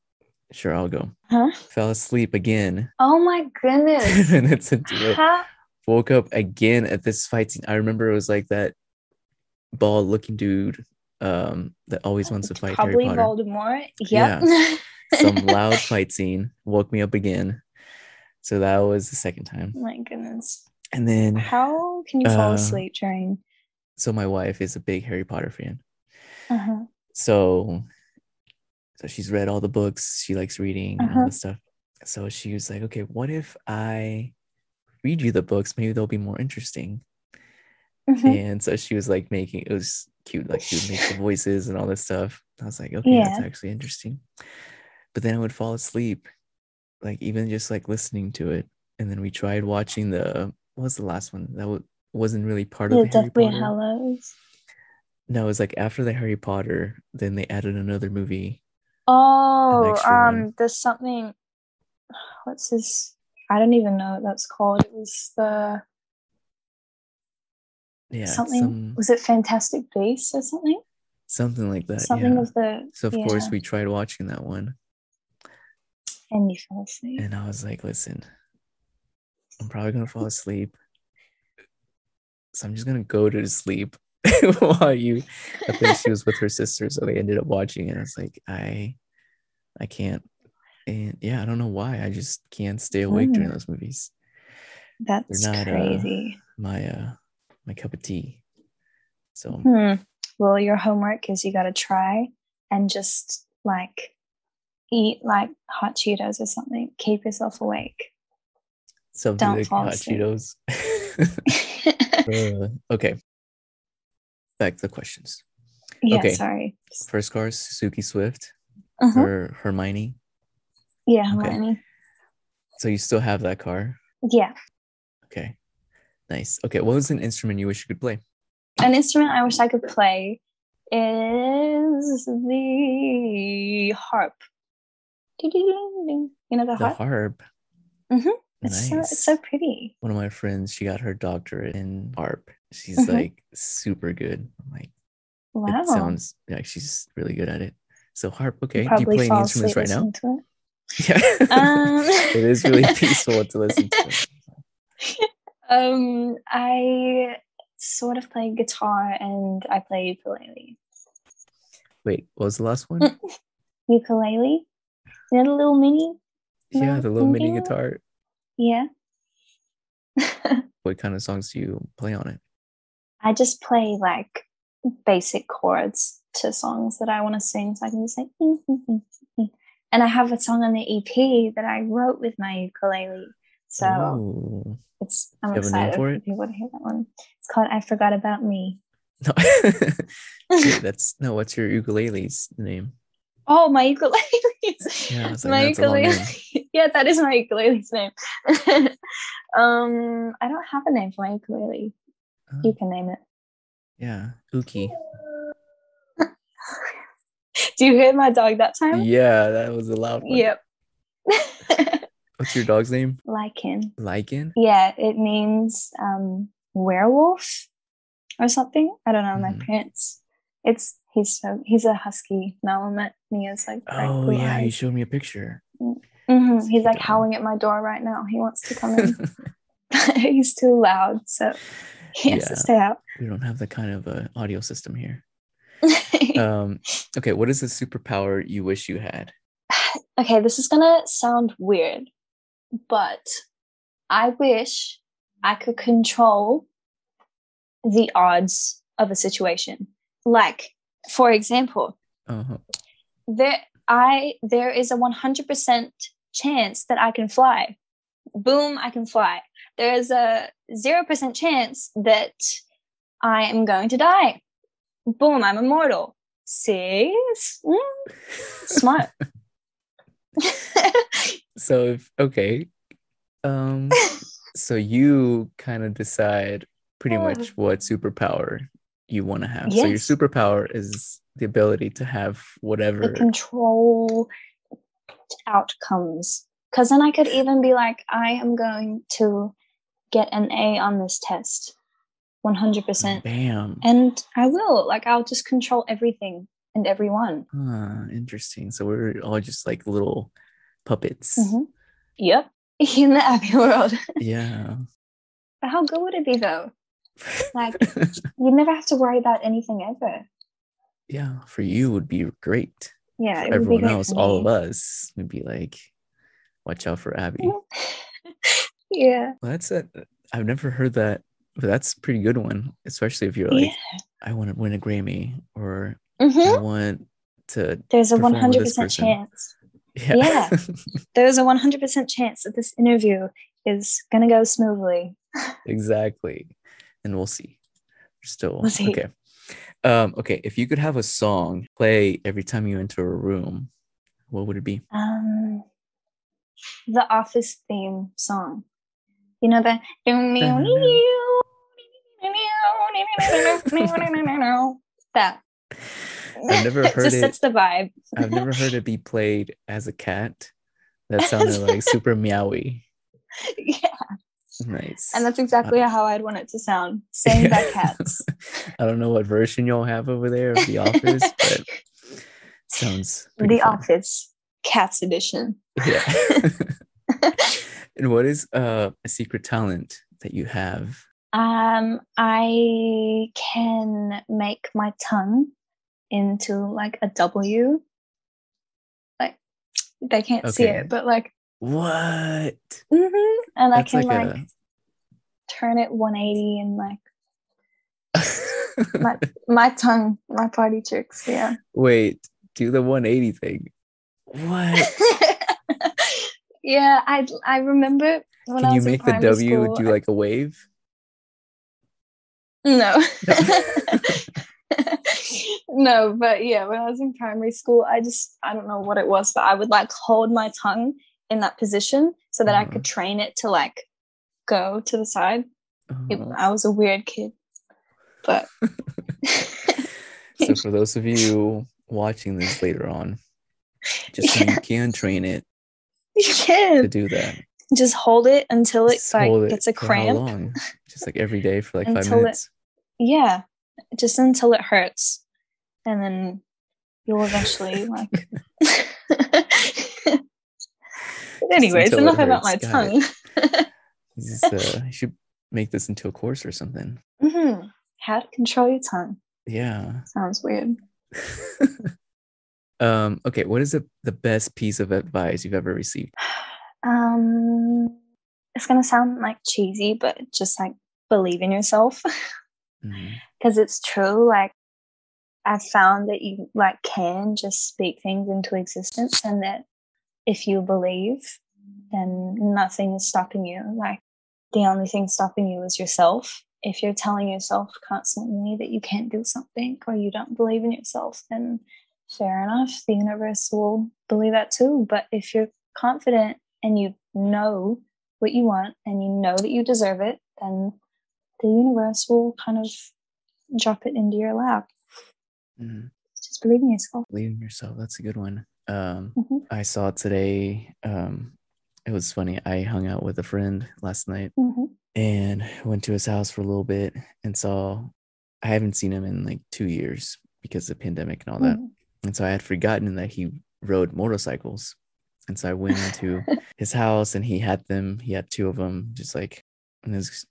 sure I'll go. Huh? Fell asleep again. Oh my goodness. ten minutes into it. Woke up again at this fight scene. I remember it was like that bald looking dude um, that always wants to fight probably Harry Potter. Voldemort. Yep. Yeah. Some loud fight scene. Woke me up again. So that was the second time. My goodness. And then how can you fall uh, asleep during? So my wife is a big Harry Potter fan. Uh-huh. So, so she's read all the books. She likes reading uh-huh. and all the stuff. So she was like, okay, what if I read you the books? Maybe they'll be more interesting. Uh-huh. And so she was like making, it was cute. Like she would make the voices and all this stuff. I was like, okay, yeah. that's actually interesting. But then I would fall asleep. Like even just like listening to it. And then we tried watching the, what was the last one that w- wasn't really part yeah, of the Deathly Hallows? No, it was like after the Harry Potter, then they added another movie. Oh, um, one. There's something. What's this? I don't even know what that's called. It was the yeah something. Some, was it Fantastic Beasts or something? Something like that. Something yeah. of the. So of yeah. course we tried watching that one. And you fell asleep. And I was like, listen. I'm probably going to fall asleep. So I'm just going to go to sleep while you, I think she was with her sister. So they ended up watching it. I was like, I, I can't. And yeah, I don't know why. I just can't stay awake mm. during those movies. That's not, crazy. Uh, my, uh, my cup of tea. So, hmm. well, your homework is you got to try and just like eat like hot Cheetos or something. Keep yourself awake. Something Don't like hot Cheetos. uh, okay. Back to the questions. Yeah, okay. sorry. First car, Suzuki Swift uh-huh. or Hermione. Yeah, Hermione. Okay. So you still have that car? Yeah. Okay. Nice. Okay. What was an instrument you wish you could play? An instrument I wish I could play is the harp. You know the harp? The harp. Mm-hmm. Nice. It's so, it's so pretty. One of my friends, she got her doctorate in harp. She's mm-hmm. like super good. I'm like, wow. It sounds like she's really good at it. So harp, okay. Do you play any instruments right now? Yeah. Um... it is really peaceful to listen to. Um, I sort of play guitar and I play ukulele. Wait, what was the last one? Ukulele? You know the little mini? Yeah, the little mini guitar. Yeah. What kind of songs do you play on it? I just play like basic chords to songs that I want to sing. So I can just say, mm, mm, mm, mm. And I have a song on the E P that I wrote with my ukulele. So oh. it's I'm excited for it? People to hear that one. It's called I Forgot About Me. No, Dude, that's no. What's your ukulele's name? Oh, my ukulele. Yeah, like, my ukulele. Yeah, that is my ukulele's name. um, I don't have a name for my ukulele. Uh, you can name it. Yeah, Uki. Do you hear my dog that time? Yeah, that was a loud one. Yep. What's your dog's name? Lycan. Lycan? Yeah, it means um, werewolf or something. I don't know. Mm. My parents. It's he's so he's a husky. Now I'm at Mia's like. Oh yeah, eyes. You showed me a picture. Mm-hmm. He's like howling at my door right now. He wants to come in. He's too loud, so he has yeah, to stay out. We don't have that kind of uh, audio system here. um, okay, what is the superpower you wish you had? okay, this is gonna sound weird, but I wish I could control the odds of a situation. Like, for example, uh-huh. there I there is a one hundred percent chance that I can fly. Boom, I can fly. There is a zero percent chance that I am going to die. Boom, I'm immortal. See? Mm. Smart. So, if, okay. Um, so you kind of decide pretty much what superpower you want to have. Yes. So your superpower is the ability to have whatever. The control outcomes. Because then I could even be like, I am going to get an A on this test. one hundred percent. Bam. And I will. Like, I'll just control everything and everyone. Ah, interesting. So we're all just like little puppets. Mm-hmm. Yep. In the Abby world. Yeah. But how good would it be, though? Like, you never have to worry about anything ever. Yeah, for you would be great. Yeah, it everyone would be great else, all of us would be like, watch out for Abby. Yeah. Well, that's a, I've never heard that, but that's a pretty good one, especially if you're like, yeah. I want to win a Grammy, or mm-hmm. I want to. There's a one hundred percent chance. Yeah. yeah. There's a one hundred percent chance that this interview is going to go smoothly. Exactly. And we'll see. We're still. We'll see. Okay. Um, okay. If you could have a song play every time you enter a room, what would it be? Um, The Office theme song. You know that? That. I've never heard just it. That's the vibe. I've never heard it be played as a cat. That sounded like super meowy. Yeah. Nice. And that's exactly uh, how I'd want it to sound. Same yeah. by cats. I don't know what version you'll have over there of The Office, but it sounds pretty The fun. Office Cats Edition. Yeah. And what is uh, a secret talent that you have? Um, I can make my tongue into like a W. Like they can't okay. see it, but like what? Mm-hmm. And that's I can like, like a... turn it one eighty and like my my tongue, my party tricks. Yeah. Wait, do the one eighty thing. What? Yeah, I I remember when Can I was in primary school. Can you make the W school, do like a wave? No. No, but yeah, when I was in primary school, I just, I don't know what it was, but I would like hold my tongue in that position so that uh-huh. I could train it to like go to the side. Uh-huh. It, I was a weird kid. But so for those of you watching this later on, just so yeah. you can train it. You can to do that. Just hold it until it just like gets it a cramp. For how long? Just like every day for like five minutes. It, yeah, just until it hurts, and then you'll eventually like. Anyways, enough about my Got tongue. This is, uh, you should make this into a course or something. Mm-hmm. How to control your tongue. Yeah. Sounds weird. Um, okay, what is the, the best piece of advice you've ever received? Um, it's going to sound like cheesy, but just like believe in yourself because mm-hmm. it's true. Like I've found that you like can just speak things into existence, and that if you believe, then nothing is stopping you. Like the only thing stopping you is yourself. If you're telling yourself constantly that you can't do something or you don't believe in yourself, then fair enough, the universe will believe that too. But if you're confident and you know what you want and you know that you deserve it, then the universe will kind of drop it into your lap. Mm-hmm. Just believe in yourself. Believe in yourself. That's a good one. Um, mm-hmm. I saw today. Um, it was funny. I hung out with a friend last night mm-hmm. and went to his house for a little bit and saw, I haven't seen him in like two years because of the pandemic and all mm-hmm. that. And so I had forgotten that he rode motorcycles. And so I went into his house and he had them. He had two of them just like in his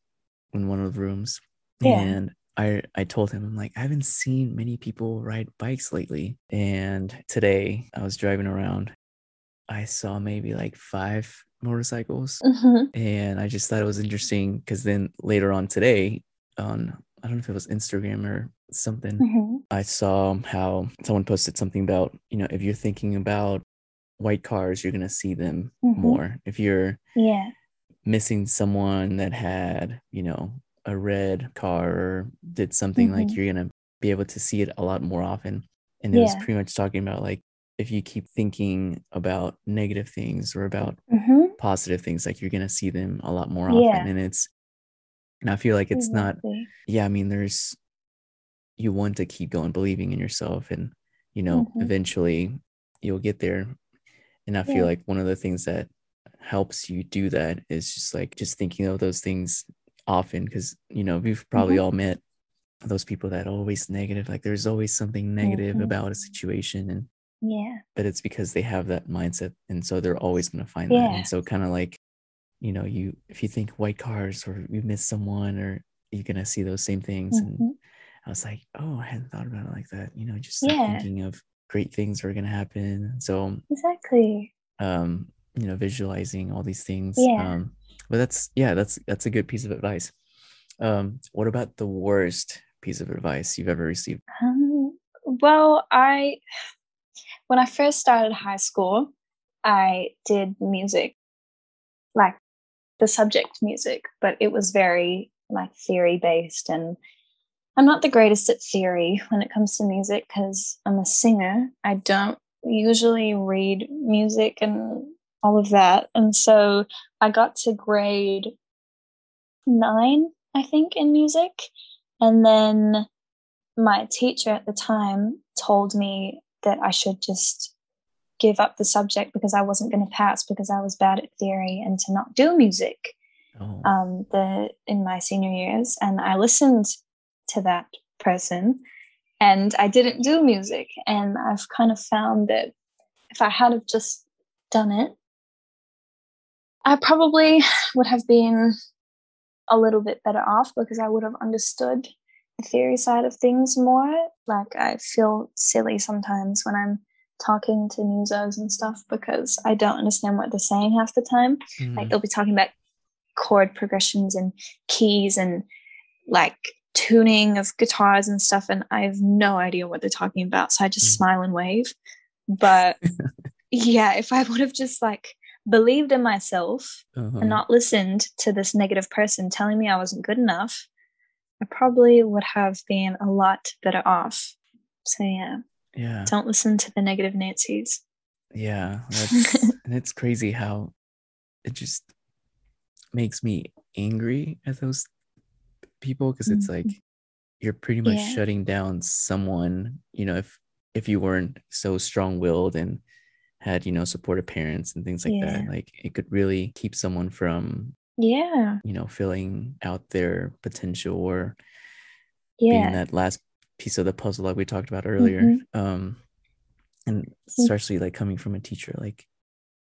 in one of the rooms. Yeah. And I, I told him, I'm like, I haven't seen many people ride bikes lately. And today I was driving around I saw maybe like five motorcycles. Mm-hmm. And I just thought it was interesting because then later on today on, I don't know if it was Instagram or something, mm-hmm. I saw how someone posted something about, you know, if you're thinking about white cars, you're going to see them mm-hmm. more. If you're yeah. missing someone that had, you know, a red car or did something, mm-hmm. like you're going to be able to see it a lot more often. And it yeah. was pretty much talking about like, if you keep thinking about negative things or about mm-hmm. positive things, like you're going to see them a lot more often. Yeah. And it's, and I feel like it's exactly. not, yeah, I mean, there's, you want to keep going, believing in yourself and, you know, mm-hmm. eventually you'll get there. And I yeah. feel like one of the things that helps you do that is just like, just thinking of those things often. Cause you know, we've probably mm-hmm. all met those people that are always negative. Like there's always something negative mm-hmm. about a situation, and yeah, but it's because they have that mindset. And so they're always going to find yeah. that. And so kind of like, you know, you, if you think white cars or you miss someone, or you're going to see those same things. Mm-hmm. And I was like, oh, I hadn't thought about it like that. You know, just yeah. like thinking of great things are going to happen. So exactly. Um, you know, visualizing all these things. Yeah. Um, but that's, yeah, that's, that's a good piece of advice. Um, what about the worst piece of advice you've ever received? Um, well, I, when I first started high school, I did music, like the subject music, but it was very like theory based, and I'm not the greatest at theory when it comes to music because I'm a singer. I don't usually read music and all of that, and so I got to grade nine, I think, in music, and then my teacher at the time told me that I should just give up the subject because I wasn't going to pass because I was bad at theory, and to not do music oh. um, the in my senior years. And I listened to that person and I didn't do music. And I've kind of found that if I had have just done it, I probably would have been a little bit better off because I would have understood the theory side of things more. Like I feel silly sometimes when I'm talking to newsos and stuff because I don't understand what they're saying half the time. Mm-hmm. Like they'll be talking about chord progressions and keys and like tuning of guitars and stuff, and I have no idea what they're talking about, so I just mm-hmm. smile and wave. But yeah, if I would have just like believed in myself uh-huh. and not listened to this negative person telling me I wasn't good enough, I probably would have been a lot better off. So yeah. Yeah. Don't listen to the negative Nancy's. Yeah. That's, and it's crazy how it just makes me angry at those people because it's mm-hmm. like you're pretty much yeah. shutting down someone, you know, if if you weren't so strong-willed and had, you know, supportive parents and things like yeah. that. Like it could really keep someone from yeah, you know, filling out their potential or yeah. being that last piece of the puzzle like we talked about earlier. Mm-hmm. Um and especially like coming from a teacher, like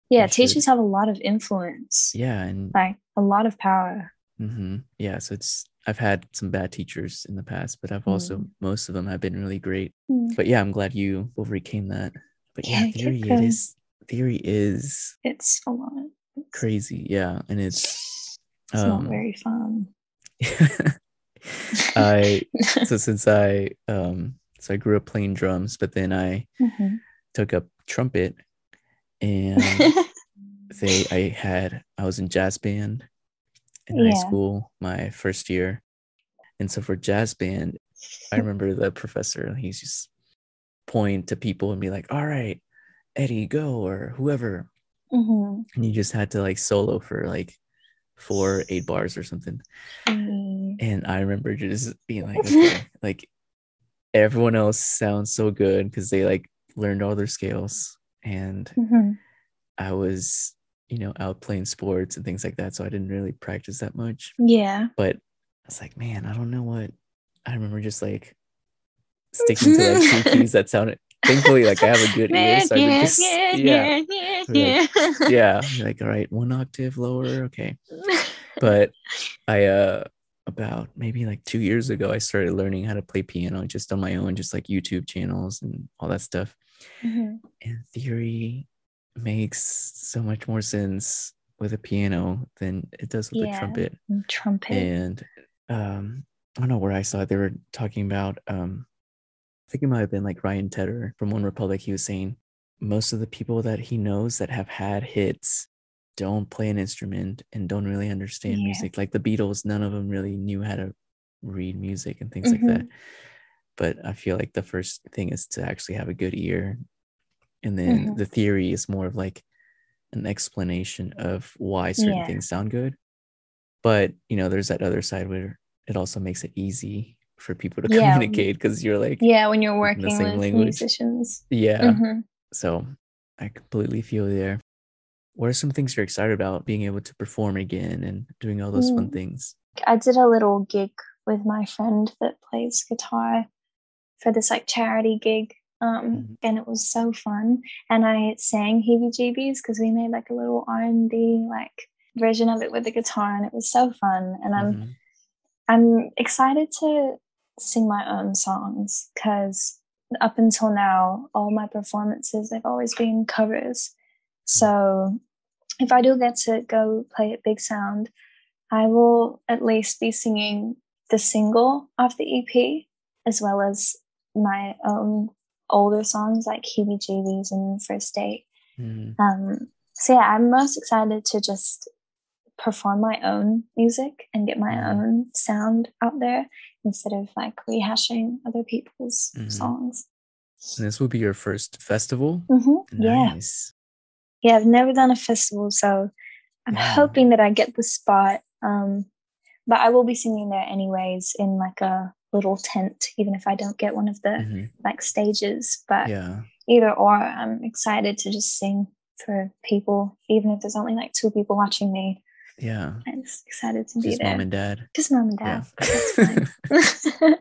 yeah teachers should... have a lot of influence, yeah and like a lot of power. Mm-hmm. Yeah so it's, I've had some bad teachers in the past, but I've also mm. most of them have been really great. mm. But yeah, I'm glad you overcame that. But yeah, yeah theory it is theory is it's a lot, it's crazy. Yeah and it's it's um, not very fun. I so since I um so I grew up playing drums, but then I mm-hmm. took up trumpet, and they I had I was in jazz band in yeah. high school my first year. And so for jazz band, I remember the professor, he's just point to people and be like, all right, Eddie, go, or whoever. Mm-hmm. And you just had to like solo for like four eight bars or something. Mm. And I remember just being like, okay, like everyone else sounds so good because they like learned all their scales, and mm-hmm. I was, you know, out playing sports and things like that, so I didn't really practice that much. Yeah but I was like, man, I don't know what I remember just like sticking to like two keys that sounded, thankfully like I have a good ear, so I could just yeah yeah yeah yeah, like, yeah. like all right, one octave lower, okay. But I uh about maybe like two years ago I started learning how to play piano just on my own, just like YouTube channels and all that stuff. Mm-hmm. And theory makes so much more sense with a piano than it does with yeah, a trumpet. Trumpet. And um, I don't know where I saw it. They were talking about, um, I think it might have been like Ryan Tedder from One Republic. He was saying most of the people that he knows that have had hits don't play an instrument and don't really understand yeah. music. Like the Beatles, none of them really knew how to read music and things mm-hmm. like that. But I feel like the first thing is to actually have a good ear. And then mm-hmm. the theory is more of like an explanation of why certain yeah. things sound good. But, you know, there's that other side where it also makes it easy for people to yeah. communicate, because you're like, yeah, when you're working with language. musicians. Yeah. Mm-hmm. So I completely feel there. What are some things you're excited about being able to perform again and doing all those mm. fun things? I did a little gig with my friend that plays guitar for this like charity gig. Um, mm-hmm. And it was so fun. And I sang Heebie Jeebies because we made like a little R and B like version of it with the guitar, and it was so fun. And I'm mm-hmm. I'm excited to sing my own songs, because up until now, all my performances, they've always been covers. So if I do get to go play at Big Sound, I will at least be singing the single off the E P, as well as my own older songs like Heebie Jeebies and First Date. Mm-hmm. Um, so yeah, I'm most excited to just perform my own music and get my mm-hmm. own sound out there, instead of like rehashing other people's mm-hmm. songs. And this will be your first festival? Mm-hmm. Nice. Yeah. Yeah, I've never done a festival, so I'm wow. hoping that I get the spot. Um, but I will be singing there anyways, in like a little tent, even if I don't get one of the mm-hmm. like stages. But yeah. either or, I'm excited to just sing for people, even if there's only like two people watching me. Yeah, I'm just excited to be there. Just mom and dad. Just mom and dad. Yeah. That's fine.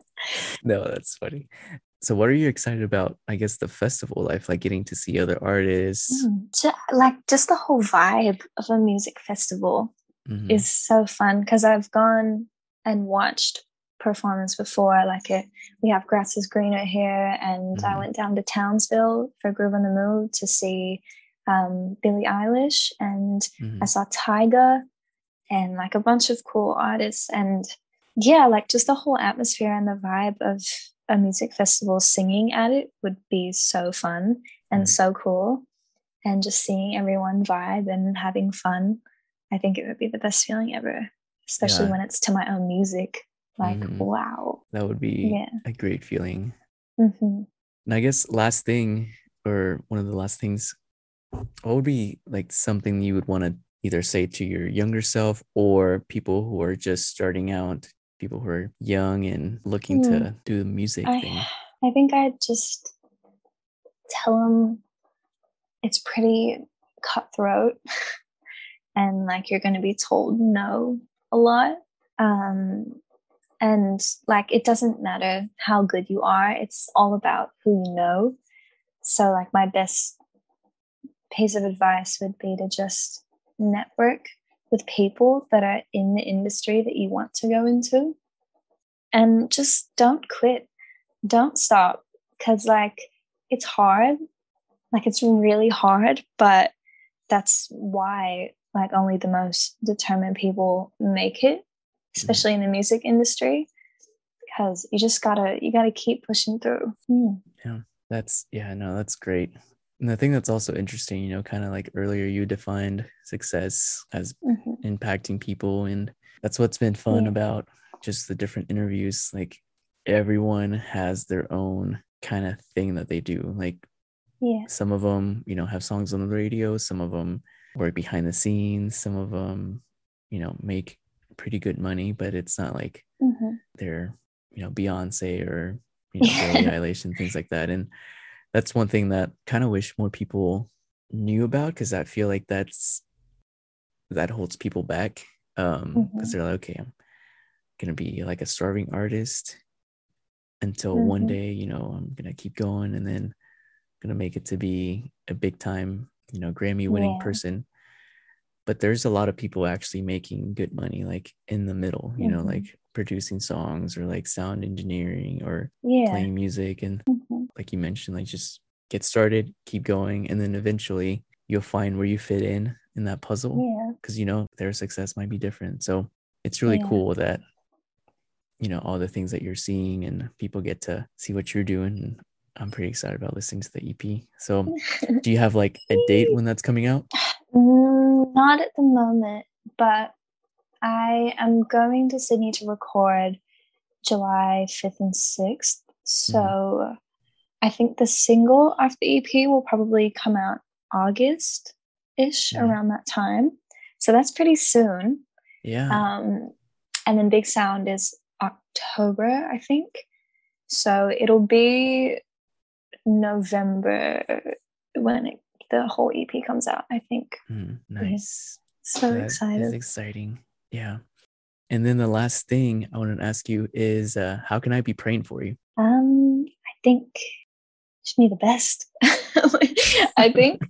No, that's funny. So, what are you excited about? I guess the festival life, like getting to see other artists. Mm, just, like just the whole vibe of a music festival mm-hmm. is so fun, because I've gone and watched performance before. Like it, we have Grass is Greener here, and mm-hmm. I went down to Townsville for Groove on the Move to see um, Billie Eilish, and mm-hmm. I saw Tyga and like a bunch of cool artists. And yeah, like just the whole atmosphere and the vibe of a music festival, singing at it would be so fun and mm-hmm. so cool, and just seeing everyone vibe and having fun. I think it would be the best feeling ever, especially yeah. when it's to my own music. Like, mm-hmm. wow. That would be yeah. a great feeling. Mm-hmm. And I guess last thing, or one of the last things, what would be like something you would want to either say to your younger self, or people who are just starting out, people who are young and looking mm. to do the music I, thing? I think I'd just tell them it's pretty cutthroat and like you're going to be told no a lot. Um, And like, it doesn't matter how good you are. It's all about who you know. So like my best piece of advice would be to just network with people that are in the industry that you want to go into, and just don't quit. Don't stop. Cause like, it's hard. Like it's really hard, but that's why like only the most determined people make it, especially in the music industry, because you just gotta you gotta keep pushing through. Mm. Yeah, that's yeah, no, that's great. And the thing that's also interesting, you know, kind of like earlier you defined success as mm-hmm. impacting people, and that's what's been fun yeah. about just the different interviews. Like everyone has their own kind of thing that they do. Like yeah. some of them, you know, have songs on the radio, some of them work behind the scenes, some of them, you know, make pretty good money, but it's not like mm-hmm. they're, you know, Beyonce or, you know, Billie Eilish and things like that. And that's one thing that kind of wish more people knew about, because I feel like that's that holds people back, um because mm-hmm. they're like, okay, I'm gonna be like a starving artist until mm-hmm. one day, you know, I'm gonna keep going, and then I'm gonna make it to be a big time, you know, Grammy winning yeah. person. But there's a lot of people actually making good money, like in the middle, you mm-hmm. know, like producing songs or like sound engineering or yeah. playing music. And mm-hmm. like you mentioned, like just get started, keep going. And then eventually you'll find where you fit in in that puzzle, because yeah. you know their success might be different. So it's really yeah. cool that, you know, all the things that you're seeing and people get to see what you're doing. And I'm pretty excited about listening to the E P. So do you have like a date when that's coming out? Not at the moment, but I am going to Sydney to record July fifth and sixth. So mm-hmm. I think the single off the E P will probably come out August-ish, mm-hmm. around that time. So that's pretty soon. Yeah. Um, and then Big Sound is October, I think. So it'll be November when it, the whole E P comes out, I think. Mm, nice. Yeah. So that excited. It's exciting. Yeah. And then the last thing I wanted to ask you is, uh, how can I be praying for you? Um, I think just me the best. I think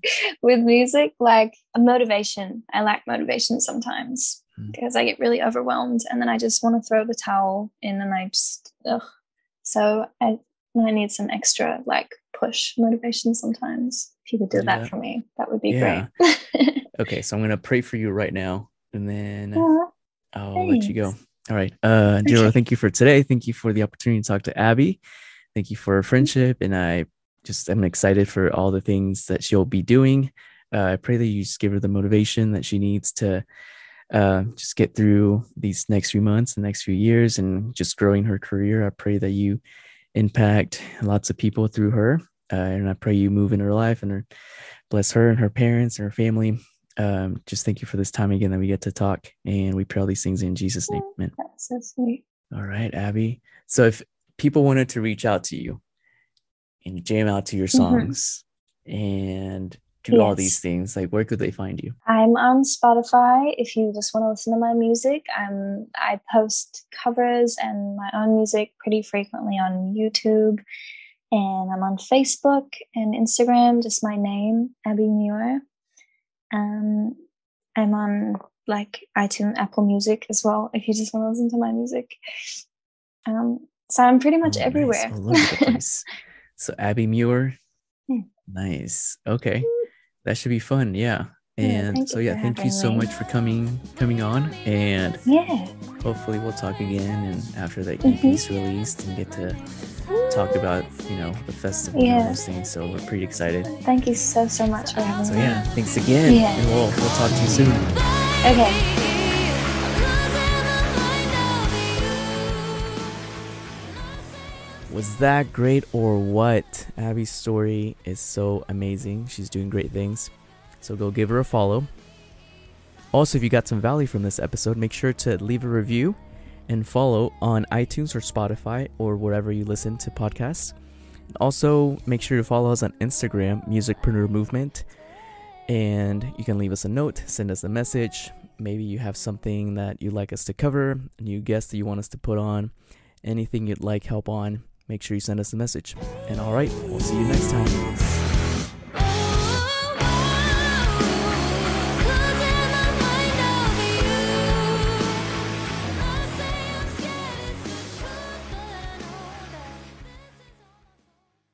with music, like motivation. I lack motivation sometimes mm. because I get really overwhelmed and then I just want to throw the towel in and I just, ugh. So I, I need some extra like push motivation sometimes. If you could do, do that, that for me, that would be yeah. great. Okay. So I'm going to pray for you right now and then yeah. I'll Thanks. Let you go. All right. Uh, Angela, okay. Thank you for today. Thank you for the opportunity to talk to Abby. Thank you for her friendship. And I just am excited for all the things that she'll be doing. Uh, I pray that you just give her the motivation that she needs to uh, just get through these next few months, the next few years, and just growing her career. I pray that you impact lots of people through her. Uh, and I pray you move in her life and her, bless her and her parents and her family. Um, just thank you for this time again that we get to talk, and we pray all these things in Jesus' name. Amen. That's so sweet. All right, Abby. So if people wanted to reach out to you and jam out to your songs mm-hmm. and do yes. all these things, like where could they find you? I'm on Spotify. If you just want to listen to my music, I'm, I post covers and my own music pretty frequently on YouTube. And I'm on Facebook and Instagram, just my name, Abby Muir. Um, I'm on like iTunes, Apple Music as well, if you just want to listen to my music. Um, so I'm pretty much oh, everywhere. Nice. All over the place. So Abby Muir. Yeah. Nice. Okay. That should be fun. Yeah. And yeah, so, yeah, thank you so me. much for coming, coming on. And yeah, hopefully we'll talk again. And after that mm-hmm. E P's released and get to talk about, you know, the festival yeah. and those things. So we're pretty excited. Thank you so, so much for having so, me. So yeah, thanks again. Yeah. And we'll, we'll talk to you soon. Okay. Was that great or what? Abby's story is so amazing. She's doing great things. So go give her a follow. Also, if you got some value from this episode, make sure to leave a review and follow on iTunes or Spotify or wherever you listen to podcasts. Also, make sure to follow us on Instagram, Musicpreneur Movement. And you can leave us a note, send us a message. Maybe you have something that you'd like us to cover, a new guest that you want us to put on, anything you'd like help on. Make sure you send us a message. And all right, we'll see you next time.